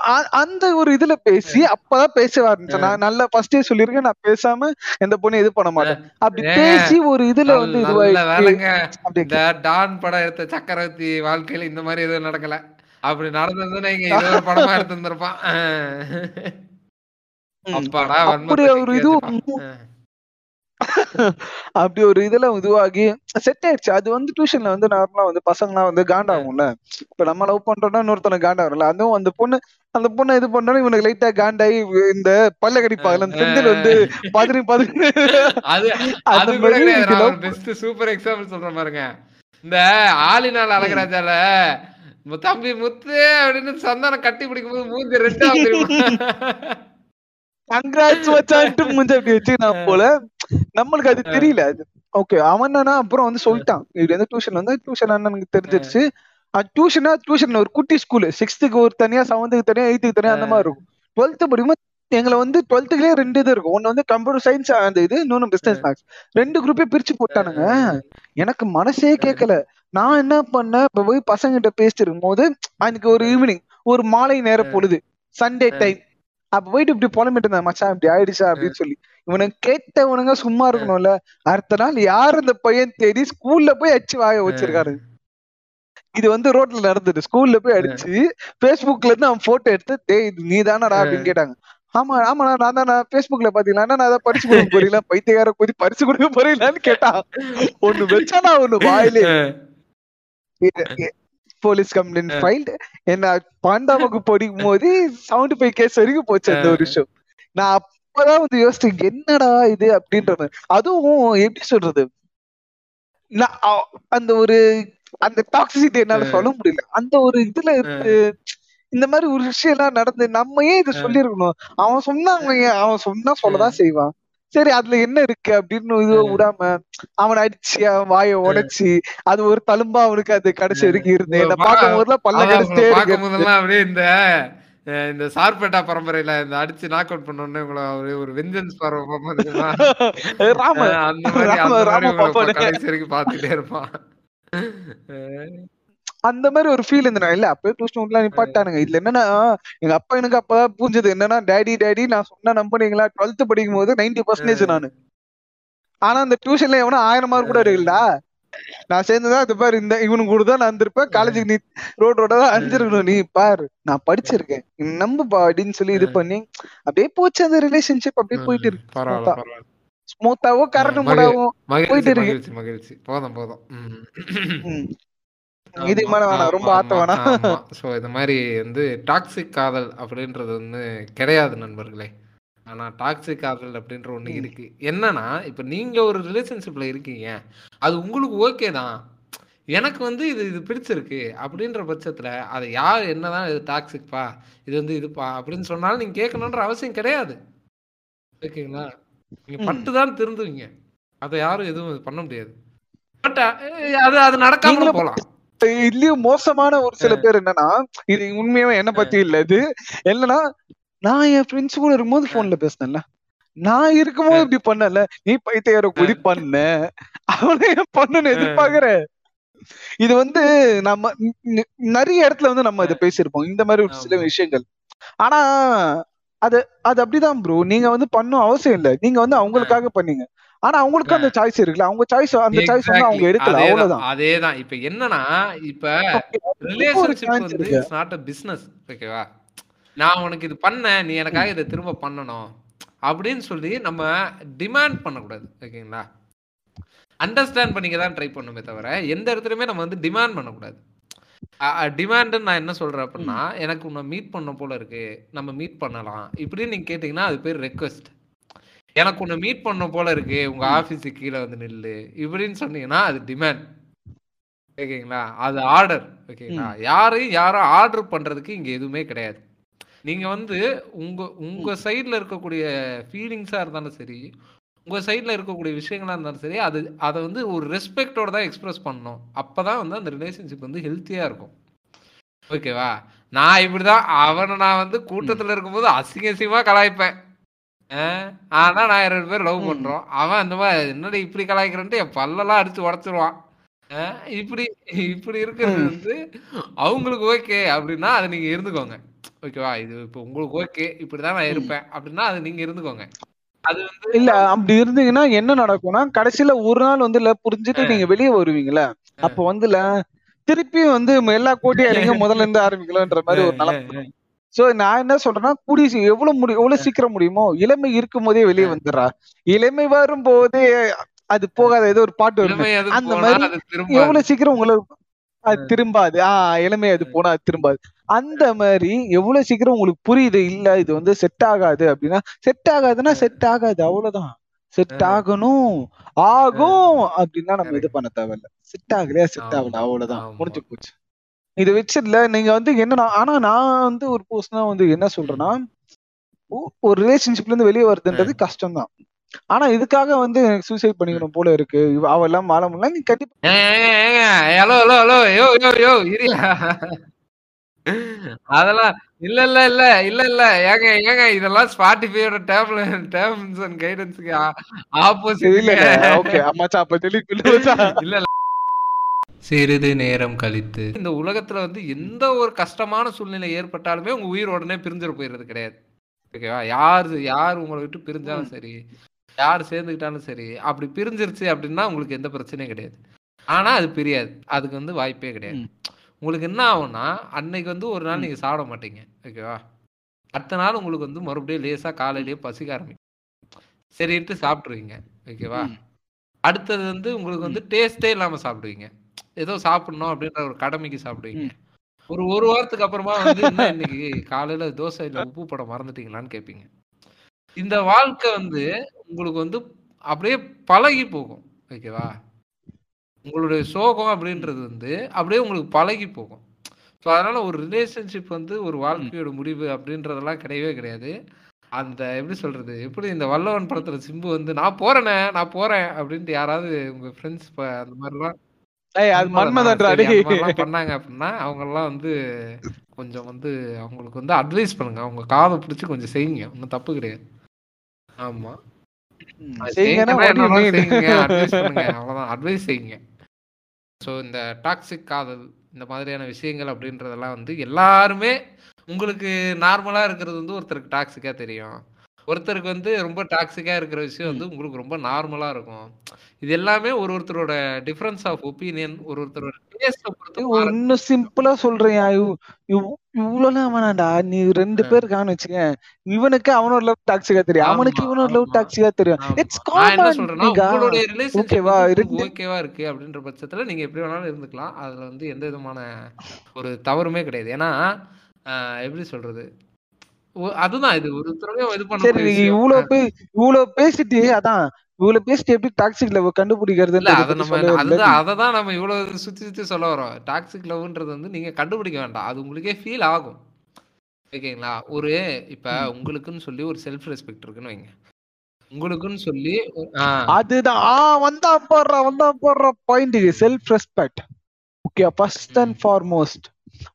அந்த ஒரு இதுல பேசி அப்பதான் பேச ஆரம்பிச்சேன். நான் நல்லா ஃபர்ஸ்டே சொல்லியிருக்கேன், நான் பேசாம எந்த பொண்ணு இது பண்ண மாட்டேன். அப்படி பேசி ஒரு இதுல வந்து இதுவாயிடுச்சு. டான் படம் எடுத்த சக்கரவர்த்தி வாழ்க்கையில இந்த மாதிரி எதுவும் நடக்கல. அப்படி நடந்ததுன்னா இங்க ஏதோ படமா எடுத்திருந்திருப்பான். அப்படி ஒரு இது அப்படி ஒரு இதெல்லாம் இதுவாகி செட் ஆயிடுச்சு. அது வந்து டியூஷன்ல வந்து நார்மலா வந்து பசங்கலாம் வந்து காண்டாகும்ல, இப்ப நம்ம லவ் பண்றோம்னா இன்னொருத்தனை காண்டாகும்ல, அதுவும் அந்த பொண்ணு அந்த பொண்ணை இது பண்ணாலும் இவனுக்கு லைட்டா காண்டாகி இந்த பல்ல கடிப்பாங்கல அந்த செந்தில் வந்து பதினு பதினு அது பெஸ்ட் சூப்பர் எக்ஸாம்பிள் சொல்ற பாருங்க. இந்த ஆலினால் அழகராஜால தம்பி முத்து அப்படின்னு சந்தானம் கட்டி பிடிக்கும் போது மூஞ்சி ரெட்டா போல நம்மளுக்கு அது தெரியல. ஓகே அவனா அப்புறம் வந்து சொல்லிட்டான் இப்படி வந்து டியூஷன் வந்து டியூஷன் அண்ணனுக்கு தெரிஞ்சிருச்சு. டியூஷனா டியூஷன் ஒரு குட்டி ஸ்கூலு, சிக்ஸ்த்துக்கு ஒரு தனியா, செவன்த்துக்கு தனியா, எயித்துக்கு தனியா அந்த மாதிரி இருக்கும். டுவெல்த்து படிக்கும்போது எங்களை வந்து டுவெல்த்துக்குலயே ரெண்டு இது இருக்கும், ஒன்னு வந்து கம்ப்யூட்டர் சயின்ஸ் அந்த இது, இன்னொன்னு பிசினஸ் மேக்ஸ், ரெண்டு குரூப்பே பிரிச்சு போட்டானுங்க. எனக்கு மனசே கேட்கல. நான் என்ன பண்ணேன், இப்ப போய் பசங்கிட்ட பேசிட்டு இருக்கும் போது எனக்கு ஒரு ஈவினிங் ஒரு மாலை நேரம் பொழுது சண்டே டைம் அப்ப போயிட்டு இப்படி புலம்பிட்டு இருந்தேன், மச்சான் இப்படி ஆயிடுச்சா அப்படின்னு சொல்லி. இவனுக்கு கேட்டவனுங்க சும்மா இருக்கணும்ல. அடுத்த நாள் யாரு இந்த பையன் தேடி ஸ்கூல்ல போய் அடிச்சு வாய வச்சிருக்காரு. இது வந்து ரோட்ல நடந்துட்டு ஸ்கூல்ல போய் அடிச்சு பேஸ்புக்ல இருந்து அவன் போட்டோ எடுத்து டே இது நீ தானடா அப்படின்னு கேட்டாங்க. ஆமா ஆமாண்ணா நான் தான் நான் பேஸ்புக்ல பாத்தீங்கன்னா நான் ஏதாவது பரிசு கொடுக்க போறீங்களா பைத்தியக்கார போய் பரிசு கொடுக்க போறீங்களான்னு கேட்டான். ஒண்ணு வச்சானா ஒண்ணு வாயிலே போலீஸ் கம்ப்ளைண்ட் ஃபைல். என்ன பாண்டாவுக்கு படிக்கும் போது செவன்டி ஃபைவ் கேஸ் வரைக்கும் போச்சு அந்த ஒரு விஷயம். நான் அப்பதான் வந்து யோசிச்சேன் என்னடா இது அப்படின்றது. அதுவும் எப்படி சொல்றது, நான் அந்த ஒரு அந்த டாக்ஸிசிட்டி என்னால சொல்ல முடியல. அந்த ஒரு இதுல இருந்து இந்த மாதிரி ஒரு விஷயம் எல்லாம் நடந்து நம்ம ஏன் இதை சொல்லிருக்கணும், அவன் சொன்னா அவங்க அவன் சொன்னா சொல்லதான் செய்வான், சரி அதுல என்ன இருக்கு அப்படின்னு இது விடாம அவனை அடிச்சு அவன் வாய உடைச்சு அது ஒரு தழும்பா அவனுக்கு அது கடைசி வரைக்கும் இருந்தேன். பார்க்கும் போதுலாம் பல்ல கடைசிட்டே இருக்கு. அப்படியே இந்த இந்த சார்பேட்டா பரம்பரையில இந்த அடிச்சு நாக் அவுட் பண்ணோன்னு உங்களை ஒரு வெஞ்சன்ஸ் வரைக்கும் பாத்துட்டே இருப்பான். அந்த மாதிரி ஒரு ஃபீல் இருந்தா இல்ல அப்பவே டியூஷன் விட்டுலாம் நிப்பாட்டானுங்க. இதுல என்னன்னா எங்க அப்பா எனக்கு அப்பதான் புரிஞ்சது என்னன்னா டேடி டேடி நான் சொன்னா நம்பினீங்களா, டுவெல்த் படிக்கும் போது நைன்டி பர்சன்டேஜ் நானு, ஆனா அந்த டியூஷன்ல எவனா ஆயிரம் மார்க் கூட இருக்குல்லடா, நான் சேர்ந்துதான் அது பாரு இந்த இவனுக்கு கூட தான் நான் இருந்திருப்பேன் காலேஜுக்கு, நீ ரோடு ரோட தான் அழிஞ்சிருக்கணும், நீ பாரு நான் படிச்சிருக்கேன் நம்புப்பா அப்படின்னு சொல்லி இது பண்ணி அப்படியே போச்சு. அந்த ரிலேஷன்ஷிப் அப்படியே போயிட்டு இருக்கு ஸ்மூத்தாவோ கரண்ட் மூடாவோ போயிட்டு இருக்கு. மகிழ்ச்சி போதும் போதும் டாக்ஸிக் காதல் அப்படின்றது வந்து கிடையாது நண்பர்களே. ஆனா டாக்ஸிக் காதல் அப்படின்ற ஒண்ணு இருக்கு. என்னன்னா இப்ப நீங்க ஒரு ரிலேஷன்ஷிப்ல இருக்கீங்க, அது உங்களுக்கு ஓகே தான், எனக்கு வந்து இது இது பிடிச்சிருக்கு அப்படின்ற பட்சத்துல அதை யார் என்னதான் இது டாக்ஸிக்பா இது வந்து இதுப்பா அப்படின்னு சொன்னாலும் நீங்க கேட்கணுன்ற அவசியம் கிடையாது. ஓகேங்களா, நீங்க பட்டுதான் திருந்துவீங்க, அதை யாரும் எதுவும் பண்ண முடியாது. இதுலயும் மோசமான ஒரு சில பேர் என்னன்னா இது உண்மையாவே என்ன பத்தி இல்ல, இது என்னன்னா நான் என் ஃப்ரெண்ட்ஸ் கூட இருக்கும்போது போன்ல பேசினேன்ல, நான் இருக்கும்போது இப்படி பண்ணல, நீ பைத்தியக்கார குடி பண்ண அவனையே பண்ணுன்னு எதிர்பார்க்கிற. இது வந்து நம்ம நிறைய இடத்துல வந்து நம்ம இதை பேசியிருப்போம் இந்த மாதிரி ஒரு சில விஷயங்கள். ஆனா அது அது அப்படிதான் ப்ரோ, நீங்க வந்து பண்ணும் அவசியம் இல்ல, நீங்க வந்து அவங்களுக்காக பண்ணீங்க, ஆனா அவங்களுக்கு அந்த சாய்ஸ் இருக்குல்ல, அவங்க சாய்ஸ் அந்த சாய்ஸ் வந்து அவங்க எடுக்கல, அவ்வளவுதான். அதேதான் இப்ப என்னன்னா இப்ப ரிலேஷன்ஷிப் வந்து இட்ஸ் நாட் எ பிசினஸ். ஓகேவா, நான் உனக்கு இது பண்ணேன் நீ எனக்காக இதை திரும்ப பண்ணணும் அப்படின்னு சொல்லி நம்ம டிமாண்ட் பண்ணக்கூடாது. ஓகேங்களா, அண்டர்ஸ்டாண்ட் பண்ணிக்க தான் ட்ரை பண்ணுமே தவிர எந்த இடத்துலயுமே நம்ம வந்து டிமாண்ட் பண்ணக்கூடாது. டிமாண்ட்னு நான் என்ன சொல்றேன் அப்படின்னா எனக்கு உன்னை மீட் பண்ண போல இருக்கு நம்ம மீட் பண்ணலாம் இப்படின்னு நீங்க கேட்டீங்கன்னா அது பேர் ரெக்வஸ்ட். எனக்கு உன்னை மீட் பண்ண போல இருக்கு உங்க ஆபீஸுக்கு கீழே வந்து நில்லு இப்படின்னு சொன்னீங்கன்னா அது டிமாண்ட். ஓகேங்களா, அது ஆர்டர். ஓகேங்களா, யாரையும் யாரும் ஆர்டர் பண்றதுக்கு இங்க எதுவுமே கிடையாது. நீங்க வந்து உங்க உங்க சைட்ல இருக்கக்கூடிய ஃபீலிங்ஸா இருந்தாலும் சரி உங்க சைட்ல இருக்கக்கூடிய விஷயங்களா இருந்தாலும் சரி அது அதை வந்து ஒரு ரெஸ்பெக்டோட தான் எக்ஸ்பிரஸ் பண்ணணும். அப்பதான் வந்து அந்த ரிலேஷன்ஷிப் வந்து ஹெல்த்தியா இருக்கும். ஓகேவா, நான் இப்படிதான் அவனை நான் வந்து கூட்டத்துல இருக்கும்போது அசிங்க அசிங்கமா கலாய்ப்பேன், ஆனா நான் ரெண்டு பேர் லவ் பண்றோம், அவன் அந்த மாதிரி என்னடி இப்படி கலாய்க்கிறன்ட்டு என் பல்லெல்லாம் அடிச்சு உடச்சிருவான். இப்படி இப்படி இருக்கிறது வந்து அவங்களுக்கு ஓகே அப்படின்னா அது நீங்க இருந்துக்கோங்க. ஓகேவா, இது இப்ப உங்களுக்கு ஓகே இப்படிதான் நான் இருப்பேன் அப்படின்னா அது நீங்க இருந்துக்கோங்க. அது வந்து இல்ல அப்படி இருந்தீங்கன்னா என்ன நடக்கும்னா கடைசியில ஒரு நாள் வந்து இல்ல புரிஞ்சுட்டு நீங்க வெளியே வருவீங்களா, அப்ப வந்துல திருப்பி வந்து எல்லா கோட்டையும் முதல்ல இருந்து ஆரம்பிக்கலாம்ன்ற மாதிரி ஒரு நிலைமை. சோ நான் என்ன சொல்றேன்னா கூடிய எவ்வளவு முடியும் எவ்வளவு சீக்கிரம் முடியுமோ இளமை இருக்கும் போதே வெளியே வந்துடுறா. இளமை வரும் போதே அது போகாத ஏதோ ஒரு பாட்டு வரும், அந்த மாதிரி எவ்வளவு சீக்கிரம் உங்களுக்கு அது திரும்பாது. ஆஹ் இளமை அது போனா அது திரும்பாது. அந்த மாதிரி எவ்வளவு சீக்கிரம் உங்களுக்கு புரியுது இல்ல இது வந்து செட் ஆகாது அப்படின்னா, செட் ஆகாதுன்னா செட் ஆகாது, அவ்வளவுதான். செட் ஆகணும் ஆகும் அப்படின்னா நம்ம இது பண்ண தேவையில்ல. செட் ஆகலையா செட் ஆகல, அவ்வளவுதான், முடிஞ்சு போச்சு. இதை வச்சதுல நீங்க வந்து என்ன, ஆனா நான் வந்து ஒரு பர்சனா வந்து என்ன சொல்றேன்னா, ஒரு ரிலேஷன்ஷிப்ல இருந்து வெளியே வருதுன்றது கஷ்டம் தான். ஆனா இதுக்காக வந்து சூசைட் பண்ணிக்கணும் போல இருக்கு அவ எல்லாம் மாலை முடியல. நீ கண்டிப்பா அதெல்லாம் இல்ல இல்ல இல்ல இல்ல இல்ல ஏங்க ஏங்க இதெல்லாம் ஸ்பாட்டிஃபையோட டேம்ல டேர்ம்ஸ் அண்ட் கைடன்ஸ்க்கு ஆப்போசிட் இல்ல. ஓகே அம்மாச்சா அப்ப தெளிக்குள்ளச்சா இல்ல. சிறிது நேரம் கழித்து, இந்த உலகத்துல வந்து எந்த ஒரு கஷ்டமான சூழ்நிலை ஏற்பட்டாலுமே உங்க உயிர் உடனே பிரிஞ்சிட போயிடுறது கிடையாது. ஓகேவா? யாரு யார் உங்களை விட்டு பிரிஞ்சாலும் சரி, யார் சேர்ந்துக்கிட்டாலும் சரி, அப்படி பிரிஞ்சிருச்சு அப்படின்னா உங்களுக்கு எந்த பிரச்சனையும் கிடையாது. ஆனா அது பிரியாது, அதுக்கு வந்து வாய்ப்பே கிடையாது. உங்களுக்கு என்ன ஆகும்னா, அன்னைக்கு வந்து ஒரு நாள் நீங்கள் சாப்பிட மாட்டீங்க, ஓகேவா? அடுத்த நாள் உங்களுக்கு வந்து மறுபடியும் லேசாக காலையிலேயே பசிக்க ஆரம்பிக்கும், சரிட்டு சாப்பிட்ருவீங்க, ஓகேவா? அடுத்தது வந்து உங்களுக்கு வந்து டேஸ்ட்டே இல்லாமல் சாப்பிடுவீங்க, ஏதோ சாப்பிட்ணும் அப்படின்ற ஒரு கடமைக்கு சாப்பிடுவீங்க. ஒரு ஒரு வாரத்துக்கு அப்புறமா வந்து என்ன இன்னைக்கு காலையில் தோசை இல்லை உப்பு போட மறந்துட்டீங்களான்னு கேட்பீங்க. இந்த வாழ்க்கை வந்து உங்களுக்கு வந்து அப்படியே பழகி போகும், ஓகேவா? உங்களுடைய சோகம் அப்படின்றது வந்து அப்படியே உங்களுக்கு பழகி போகும். ஸோ அதனால் ஒரு ரிலேஷன்ஷிப் வந்து ஒரு வாழ்க்கையோட முடிவு அப்படின்றதெல்லாம் கிடையவே கிடையாது. அந்த எப்படி சொல்கிறது, எப்படி இந்த வல்லவன் படத்தில் சிம்பு வந்து நான் போகிறேனே நான் போகிறேன் அப்படின்ட்டு யாராவது உங்கள் ஃப்ரெண்ட்ஸ் இப்போ அந்த மாதிரிலாம் பண்ணாங்க அப்படின்னா அவங்கெல்லாம் வந்து கொஞ்சம் வந்து அவங்களுக்கு வந்து அட்வைஸ் பண்ணுங்கள், அவங்க காதை பிடிச்சி கொஞ்சம் செய்யுங்க, ஒன்றும் தப்பு கிடையாது. ஆமாம், அட்வைஸ் செய்யுங்க. ஸோ இந்த டாக்ஸிக் காதல் இந்த மாதிரியான விஷயங்கள் அப்படின்றதெல்லாம் வந்து எல்லாருமே உங்களுக்கு நார்மலாக இருக்கிறது வந்து ஒருத்தருக்கு டாக்ஸிக்காக தெரியும், ஒருத்தருக்கு வந்து ரொம்ப டாக்ஸிக்காக இருக்கிற விஷயம் வந்து உங்களுக்கு ரொம்ப நார்மலாக இருக்கும். இது எல்லாமே ஒரு ஒருத்தரோட டிஃபரன்ஸ் ஆஃப் ஒப்பீனியன், ஒரு ஒருத்தரோட டேஸ்ட்டை பொறுத்து. இன்னும் சிம்பிளாக சொல்கிறேன், இவ்வளோலாம் வேணாண்டா, நீ ரெண்டு பேருக்கு ஆன வச்சுக்க, இவனுக்கு அவனோட லவ் டாக்ஸிக்காக தெரியும், அவனுக்கு இவனோட லவ் டாக்ஸிக்காக தெரியும். It's common. உங்களுடைய ரிலேஷன் ஓகேவா இருக்கு ஓகேவா இருக்கு அப்படின்ற பட்சத்தில் நீங்கள் எப்படி வேணாலும் இருந்துக்கலாம், அதில் வந்து எந்த விதமான ஒரு தவறுமே கிடையாது. ஏன்னா எப்படி சொல்கிறது, அதுதான் இது ஒரு இவ்வளவு பேசிட்டு அதான் இவ்வளவு பேசிட்டு எப்படி டாக்ஸிக் லவ் கண்டுபிடிக்கிறது இல்ல, அதை நம்ம அதான் நம்ம இவ்வளவு சுத்தி சுத்தி சொல்ல வரோம். டாக்ஸிக் லவ்ன்றது வந்து நீங்க கண்டுபிடிக்க வேண்டாம், அது உங்களுக்கே ஃபீல் ஆகும், ஓகேங்களா? ஒரு இப்ப உங்களுக்குன்னு சொல்லி ஒரு செல்ஃப் ரெஸ்பெக்ட் இருக்குன்னு வைங்க, உங்களுக்குன்னு சொல்லி அதுதான் வந்தா போடுற வந்தா போடுற point self respect. Okay, first and foremost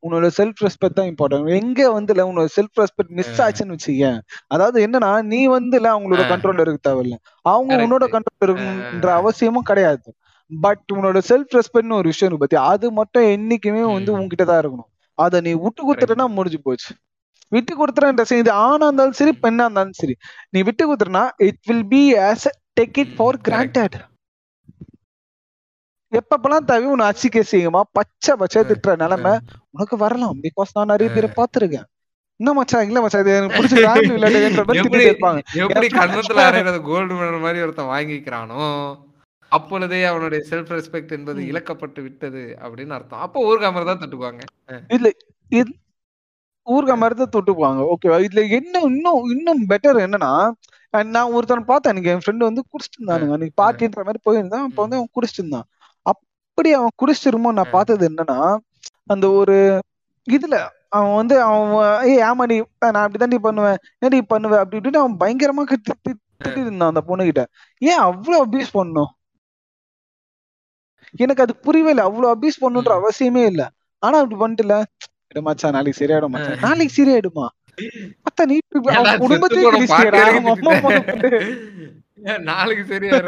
உன்னோட செல்ஃப் ரெஸ்பெக்ட் தான் இம்பார்ட்டன்ட். எங்க வந்து உன்னோட செல்ஃப் ரெஸ்பெக்ட் மிஸ் ஆச்சுன்னு வச்சுக்கேன், அதாவது என்னன்னா நீ வந்து அவங்களோட கண்ட்ரோல் இருக்க தேவையில்ல, அவங்க உன்னோட கண்ட்ரோல் இருக்குன்ற அவசியமும் கிடையாது. பட் உன்னோட செல்ஃப் ரெஸ்பெக்ட்னு ஒரு விஷயம் பத்தி அது மட்டும் என்னைக்குமே வந்து உங்ககிட்டதான் இருக்கணும். அதை நீ விட்டு கொடுத்துட்டேன்னா முடிஞ்சு போச்சு. விட்டு கொடுத்துறேன்ற செய்தி ஆனா இருந்தாலும் சரி பெண்ணா இருந்தாலும் சரி, நீ விட்டு கொடுத்துறனா it will be as take it for granted. எப்பப்பெல்லாம் தவி உன்னை அச்சிக்க செய்யுமா பச்சை பச்சை திட்டுற நிலைமை உனக்கு வரலாம். பிகாஸ் நான் நிறைய பேரை பார்த்துருக்கேன். என்ன மச்சா இல்ல மச்சா இது எனக்கு பிடிச்சிருக்காங்க, கோல்டு மெடல் மாதிரி ஒருத்தன் வாங்கிக்கிறானோ அப்பொழுதே அவனுடைய செல்ஃப் ரெஸ்பெக்ட் என்பது இழக்கப்பட்டு விட்டது அப்படின்னு அர்த்தம். அப்போ ஊர்கா மாதிரி தான் தட்டுக்குவாங்க, இல்ல இது ஊர்கா மாதிரி தான் தொட்டுக்குவாங்க, ஓகேவா? இதுல என்ன இன்னும் இன்னும் பெட்டர் என்னன்னா, நான் ஒருத்தன் பார்த்தேன், எனக்கு என் ஃப்ரெண்டு வந்து குடிச்சிட்டு இருந்தானுங்க, அன்னைக்கு பார்ட்டின்ற மாதிரி போயிருந்தான். அப்ப வந்து அவன் குடிச்சிட்டு இருந்தான். அப்படி அவன் குடிச்சிருமோ நான் பார்த்தது என்னன்னா, அந்த ஒரு இதுல அவன் வந்து அவன் ஏ ஆமா நீ நான் அப்படிதான் நீ பண்ணுவேன் ஏன் நீ பண்ணுவேன் அப்படி இப்படின்னு அவன் பயங்கரமா திட்டி திட்டி இருந்தான் அந்த பொண்ணுகிட்ட. ஏன் அவ்வளவு அபியூஸ் பண்ணும்? எனக்கு அது புரியவே இல்லை. அவ்வளவு அபியூஸ் பண்ணுன்ற அவசியமே இல்லை. ஆனா அப்படி பண்ணிட்டு இல்ல இடமாச்சா நாளைக்கு சரியாயிடும் மச்சா நாளைக்கு சரியாயிடுமா மத்த நீ அவன் குடும்பத்தையும் நாளைக்கு சரியா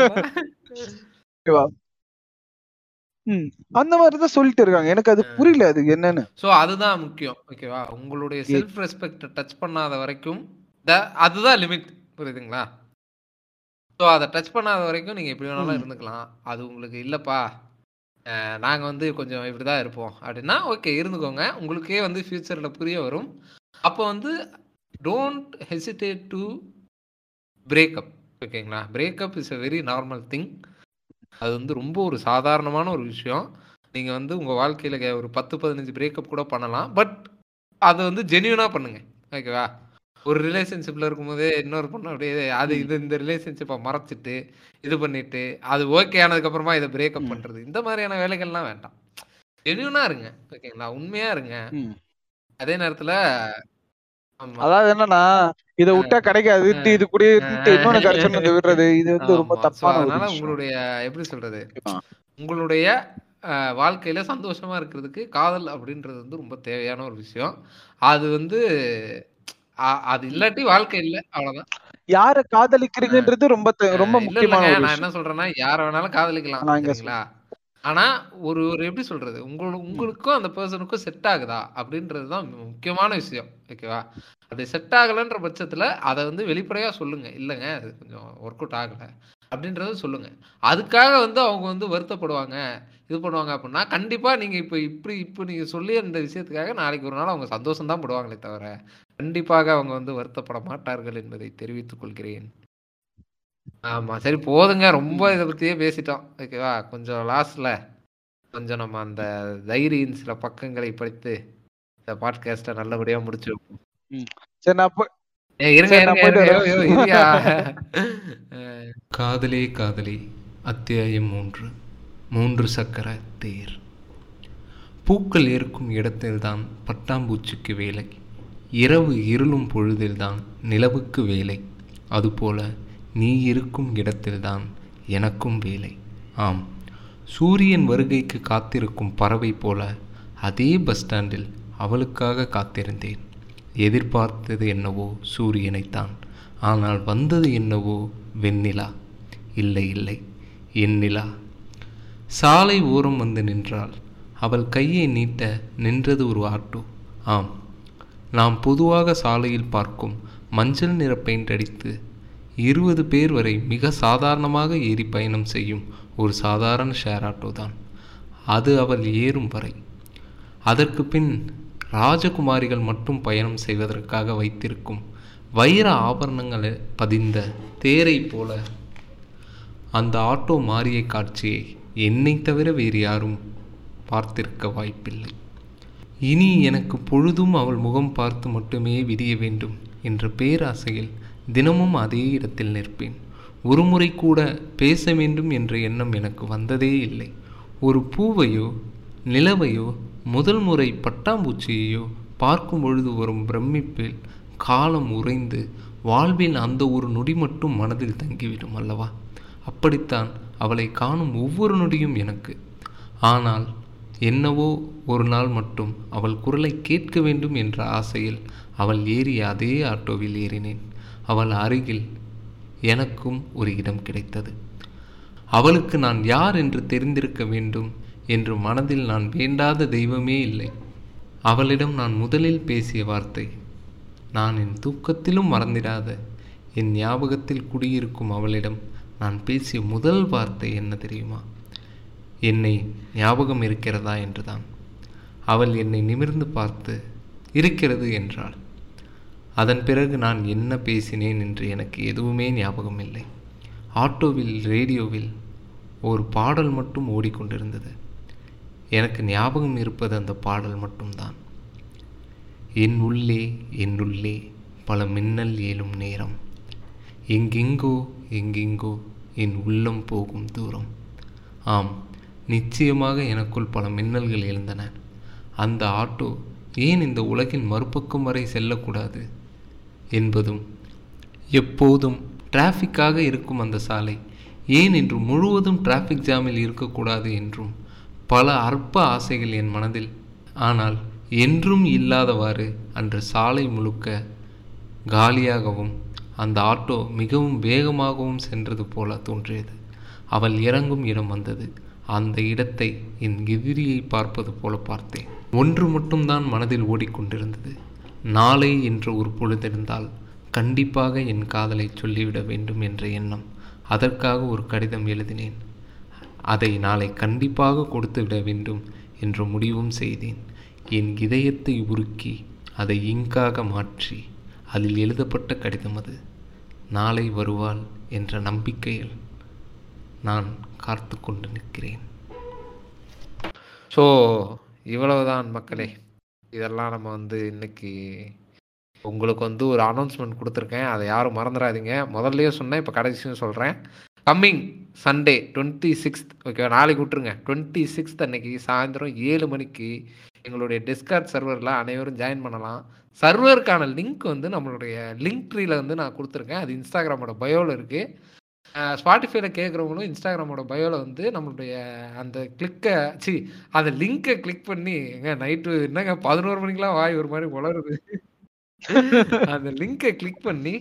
அந்த மாதிரிதான் சொல்லிட்டு இருக்காங்க. எனக்கு அது புரியல, அது என்னன்னு. ஸோ அதுதான் முக்கியம், ஓகேவா? உங்களுடைய செல்ஃப் ரெஸ்பெக்ட் டச் பண்ணாத வரைக்கும் அதுதான் லிமிட், புரியுதுங்களா? ஸோ அதை டச் பண்ணாத வரைக்கும் நீங்கள் எப்படி வேணாலும் இருந்துக்கலாம். அது உங்களுக்கு இல்லைப்பா நாங்கள் வந்து கொஞ்சம் இப்படி தான் இருப்போம் அப்படின்னா ஓகே இருந்துக்கோங்க. உங்களுக்கே வந்து ஃபியூச்சரில் புரிய வரும். அப்போ வந்து டோன்ட் ஹெசிடேட் டு பிரேக்கப். ஓகேங்களா, breakup is a very normal thing. அது வந்து ரொம்ப ஒரு சாதாரணமான ஒரு விஷயம். நீங்கள் வந்து உங்கள் வாழ்க்கையில் ஒரு பத்து பதினஞ்சு பிரேக்கப் கூட பண்ணலாம். பட் அதை வந்து ஜென்யூனாக பண்ணுங்கள். ஓகேவா, ஒரு ரிலேஷன்ஷிப்பில் இருக்கும்போதே இன்னொரு பொண்ணு அப்படியே அது இது இந்த ரிலேஷன்ஷிப்பை மறைச்சிட்டு இது பண்ணிவிட்டு அது ஓகே ஆனதுக்கப்புறமா இதை பிரேக்கப் பண்ணுறது, இந்த மாதிரியான வேலைகள்லாம் வேண்டாம். ஜென்யூனாக இருங்க. ஓகேங்களா, உண்மையாக இருங்க. அதே நேரத்தில் அதாவது என்னன்னா இதை விட்டா கிடைக்காது, இது கூட இன்னொன்று கிடைச்சது விடுறது, இது வந்து ரொம்ப தப்பான. அதனால உங்களுடைய எப்படி சொல்றது, உங்களுடைய வாழ்க்கையில சந்தோஷமா இருக்கிறதுக்கு காதல் அப்படின்றது வந்து ரொம்ப தேவையான ஒரு விஷயம். அது வந்து அது இல்லாட்டி வாழ்க்கை இல்லை, அவ்வளவுதான். யார காதலிக்கிறீங்கன்றது ரொம்ப ரொம்ப முக்கியமான. நான் என்ன சொல்றேன்னா, யார வேணாலும் காதலிக்கலாம், ஆனா ஒரு ஒரு எப்படி சொல்றது, உங்களுக்கு உங்களுக்கும் அந்த பர்சனுக்கும் செட் ஆகுதா அப்படின்றதுதான் முக்கியமான விஷயம். ஓகேவா, அது செட் ஆகலைன்ற பட்சத்துல அதை வந்து வெளிப்படையா சொல்லுங்க. இல்லைங்க அது கொஞ்சம் ஒர்க் அவுட் ஆகலை அப்படின்றத சொல்லுங்க. அதுக்காக வந்து அவங்க வந்து வருத்தப்படுவாங்க இது பண்ணுவாங்க அப்படின்னா கண்டிப்பா நீங்க இப்போ இப்படி இப்போ நீங்க சொல்லி அந்த விஷயத்துக்காக நாளைக்கு ஒரு நாள் அவங்க சந்தோஷம் தான் போடுவாங்களே தவிர கண்டிப்பாக அவங்க வந்து வருத்தப்பட மாட்டார்கள் என்பதை தெரிவித்துக் கொள்கிறேன். ஆமா, சரி போதுங்க, ரொம்ப இதை பத்தியே பேசிட்டோம். ஓகேவா, கொஞ்சம் லாஸ்ட்ல கொஞ்சம் நம்ம அந்த தைரியின் சில பக்கங்களை படித்து இந்த பாட்காஸ்ட நல்லபடியா முடிச்சு வைப்போம். காதலே காதலே அத்தியாயம் மூன்று. மூன்று சக்கர தேர். பூக்கள் இருக்கும் இடத்தில்தான் பட்டாம்பூச்சிக்கு வேலை, இரவு இருளும் பொழுதில்தான் நிலவுக்கு வேலை, அதுபோல நீ இருக்கும் இடத்தில்தான் எனக்கும் வேலை. ஆம், சூரியன் வருகைக்கு காத்திருக்கும் பறவை போல அதே பஸ் ஸ்டாண்டில் அவளுக்காக காத்திருந்தேன். எதிர்பார்த்தது என்னவோ சூரியனைத்தான், ஆனால் வந்தது என்னவோ வெண்ணிலா. இல்லை இல்லை, எண்ணிலா. சாலை ஓரம் வந்து நின்றாள். அவள் கையை நீட்ட நின்றது ஒரு ஆட்டோ. ஆம், நாம் பொதுவாக சாலையில் பார்க்கும் மஞ்சள் நிற பெயிண்ட் அடித்து இருபது பேர் வரை மிக சாதாரணமாக ஏறி பயணம் செய்யும் ஒரு சாதாரண ஷேர் ஆட்டோ தான் அது. அவள் ஏறும் வரை அதற்கு பின் ராஜகுமாரிகள் மட்டும் பயணம் செய்வதற்காக வைத்திருக்கும் வைர ஆபரணங்களை பதிந்த தேரை போல அந்த ஆட்டோ மாறிய காட்சியை என்னை தவிர வேறு யாரும் பார்த்திருக்க வாய்ப்பில்லை. இனி எனக்கு பொழுதும் அவள் முகம் பார்த்து மட்டுமே விடிய வேண்டும் என்ற பேராசையில் தினமும் அதே இடத்தில் நிற்பேன். ஒரு முறை கூட பேச வேண்டும் என்ற எண்ணம் எனக்கு வந்ததே இல்லை. ஒரு பூவையோ நிலவையோ முதல் முறை பட்டாம்பூச்சியையோ பார்க்கும் பொழுது வரும் பிரமிப்பில் காலம் உறைந்து வாழ்வில் அந்த ஒரு நொடி மட்டும் மனதில் தங்கிவிடும் அல்லவா? அப்படித்தான் அவளை காணும் ஒவ்வொரு நொடியும் எனக்கு. ஆனால் என்னவோ ஒரு நாள் மட்டும் அவள் குரலை கேட்க வேண்டும் என்ற ஆசையில் அவள் ஏறிய அதே ஆட்டோவில் ஏறினேன். அவள் அருகில் எனக்கும் ஒரு இடம் கிடைத்தது. அவளுக்கு நான் யார் என்று தெரிந்திருக்க வேண்டும் என்று மனதில் நான் வேண்டாத தெய்வமே இல்லை. அவளிடம் நான் முதலில் பேசிய வார்த்தை, நான் என் தூக்கத்திலும் மறந்திடாத என் ஞாபகத்தில் குடியிருக்கும் அவளிடம் நான் பேசிய முதல் வார்த்தை என்ன தெரியுமா? என்னை ஞாபகம் இருக்கிறதா என்றுதான். அவள் என்னை நிமிர்ந்து பார்த்து இருக்கிறது என்றாள். அதன் பிறகு நான் என்ன பேசினேன் என்று எனக்கு எதுவுமே ஞாபகம் இல்லை. ஆட்டோவில் ரேடியோவில் ஒரு பாடல் மட்டும் ஓடிக்கொண்டிருந்தது. எனக்கு ஞாபகம் இருப்பது அந்த பாடல் மட்டும்தான். என் உள்ளே என்னுள்ளே பல மின்னல் ஏழும் நேரம், எங்கெங்கோ எங்கெங்கோ என் உள்ளம் போகும் தூரம். ஆம், நிச்சயமாக எனக்குள் பல மின்னல்கள் எழுந்தன. அந்த ஆட்டோ ஏன் இந்த உலகின் மறுபக்கம் வரை செல்லக்கூடாது என்பதும், எப்போதும் டிராஃபிக்காக இருக்கும் அந்த சாலை ஏன் இன்று முழுவதும் டிராஃபிக் ஜாமில் இருக்கக்கூடாது என்றும் பல அற்ப ஆசைகள் என் மனதில். ஆனால் என்றும் இல்லாதவாறு அன்று சாலை முழுக்க காலியாகவும் அந்த ஆட்டோ மிகவும் வேகமாகவும் சென்றது போல தோன்றியது. அவள் இறங்கும் இடம் வந்தது. அந்த இடத்தை என் எதிரியை பார்ப்பது போல பார்த்தேன். ஒன்று மட்டும்தான் மனதில் ஓடிக்கொண்டிருந்தது, நாளை என்று ஒரு பொழுதிருந்தால் கண்டிப்பாக என் காதலை சொல்லிவிட வேண்டும் என்ற எண்ணம். அதற்காக ஒரு கடிதம் எழுதினேன். அதை நாளை கண்டிப்பாக கொடுத்துவிட வேண்டும் என்ற முடிவும் செய்தேன். என் இதயத்தை உருக்கி அதை இங்காக மாற்றி அதில் எழுதப்பட்ட கடிதம் அது. நாளை வருவாள் என்ற நம்பிக்கையில் நான் காத்து கொண்டு நிற்கிறேன். ஸோ இவ்வளவுதான் மக்களே, இதெல்லாம் நம்ம வந்து இன்னைக்கு உங்களுக்கு வந்து ஒரு அனௌன்ஸ்மெண்ட் கொடுத்துருக்கேன், அதை யாரும் மறந்துடாதீங்க. முதல்லையே சொன்னேன், இப்போ கடைசியும் சொல்கிறேன். கம்மிங் சண்டே டுவெண்ட்டி சிக்ஸ்த் ஓகேவா, நாளைக்கு விட்டுருங்க, டுவெண்ட்டி சிக்ஸ்த் அன்னைக்கு சாயந்தரம் ஏழு மணிக்கு எங்களுடைய டிஸ்கார்ட் சர்வரில் அனைவரும் ஜாயின் பண்ணலாம். சர்வருக்கான லிங்க் வந்து நம்மளுடைய லிங்க் ட்ரீயில் வந்து நான் கொடுத்துருக்கேன், அது இன்ஸ்டாகிராமோட பயோவில் இருக்குது. ஸ்பாட்டிஃபைல கேட்குறவங்களும் இன்ஸ்டாகிராமோட பயோவில் வந்து நம்மளுடைய அந்த கிளிக்கை சி அந்த லிங்கை கிளிக் பண்ணி எங்க நைட்டு என்னங்க பதினோரு மணிக்கெலாம் வாய் ஒரு மாதிரி உளருது, அந்த லிங்கை கிளிக் பண்ணி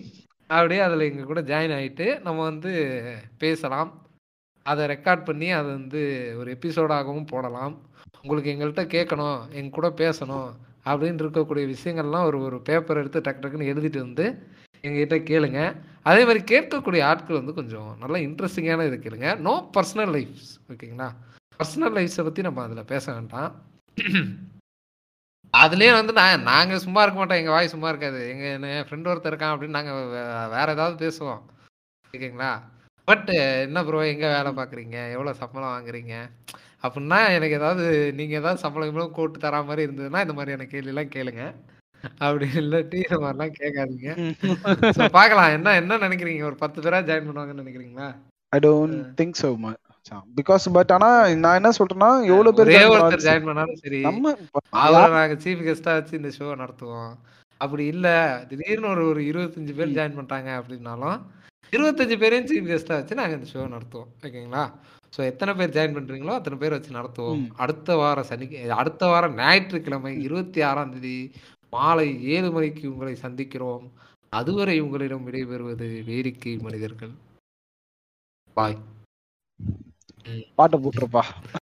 அப்படியே அதில் எங்கள் கூட ஜாயின் ஆகிட்டு நம்ம வந்து பேசலாம். அதை ரெக்கார்ட் பண்ணி அதை வந்து ஒரு எபிசோடாகவும் போடலாம். உங்களுக்கு எங்கள்கிட்ட கேட்கணும், எங்க கூட பேசணும் அப்படின்னு இருக்கக்கூடிய விஷயங்கள்லாம் ஒரு ஒரு பேப்பர் எடுத்து டக்கு டக்குன்னு எழுதிட்டு வந்து எங்ககிட்ட கேளுங்க. அதே மாதிரி கேட்கக்கூடிய ஆட்கள் வந்து கொஞ்சம் நல்லா இன்ட்ரெஸ்டிங்கான இது கேளுங்க. நோ பர்சனல் லைஃப்ஸ் ஓகேங்களா, பர்சனல் லைஃப்ஸை பற்றி நம்ம அதில் பேச வேண்டாம். அதுலேயே வந்து நான் நாங்கள் சும்மா இருக்க மாட்டோம், எங்கள் வாய் சும்மா இருக்காது. எங்கள் என் ஃப்ரெண்ட் ஒருத்தர் இருக்கான் அப்படின்னு நாங்கள் வேறு ஏதாவது பேசுவோம் ஓகேங்களா. பட் என்ன ப்ரோ எங்கே வேலை பார்க்குறீங்க, எவ்வளோ சம்பளம் வாங்குறீங்க அப்படின்னா எனக்கு ஏதாவது நீங்கள் ஏதாவது சம்பளம் எவ்வளோ கூட்டு தரா மாதிரி இருந்ததுன்னா இந்த மாதிரியான கேள்விலாம் கேளுங்க. அப்படி இல்லாட்டி இந்த மாதிரிலாம் கேட்காதீங்க. பார்க்கலாம் என்ன என்ன நினைக்கிறீங்க, ஒரு பத்து பேரா ஜாயின் பண்ணுவாங்கன்னு நினைக்கிறீங்களா? I don't think so much because but ana na enna solrana evlo per oru join pannalam seri avara naga chief guest achi indha show nadathuvom apdi illa thidirna oru இருபத்தஞ்சு பேர் join பண்ணிட்டாங்க அப்படினாலும் இருபத்தஞ்சு பேரையும் chief guest achi நாங்க இந்த show நடத்துவோம் ஓகேங்களா. ஸோ எத்தனை பேர் ஜாயின் பண்ணுறீங்களோ அத்தனை பேர் வச்சு நடத்துவோம். அடுத்த வாரம் சனி அடுத்த வாரம் ஞாயிற்றுக்கிழமை இருபத்தி ஆறாம் தேதி மாலை ஏழு மணிக்கு உங்களை சந்திக்கிறோம். அதுவரை உங்களிடம் விடைபெறுவது வேடிக்கை மனிதர்கள். பாய். பாட்டை போட்டுருப்பா.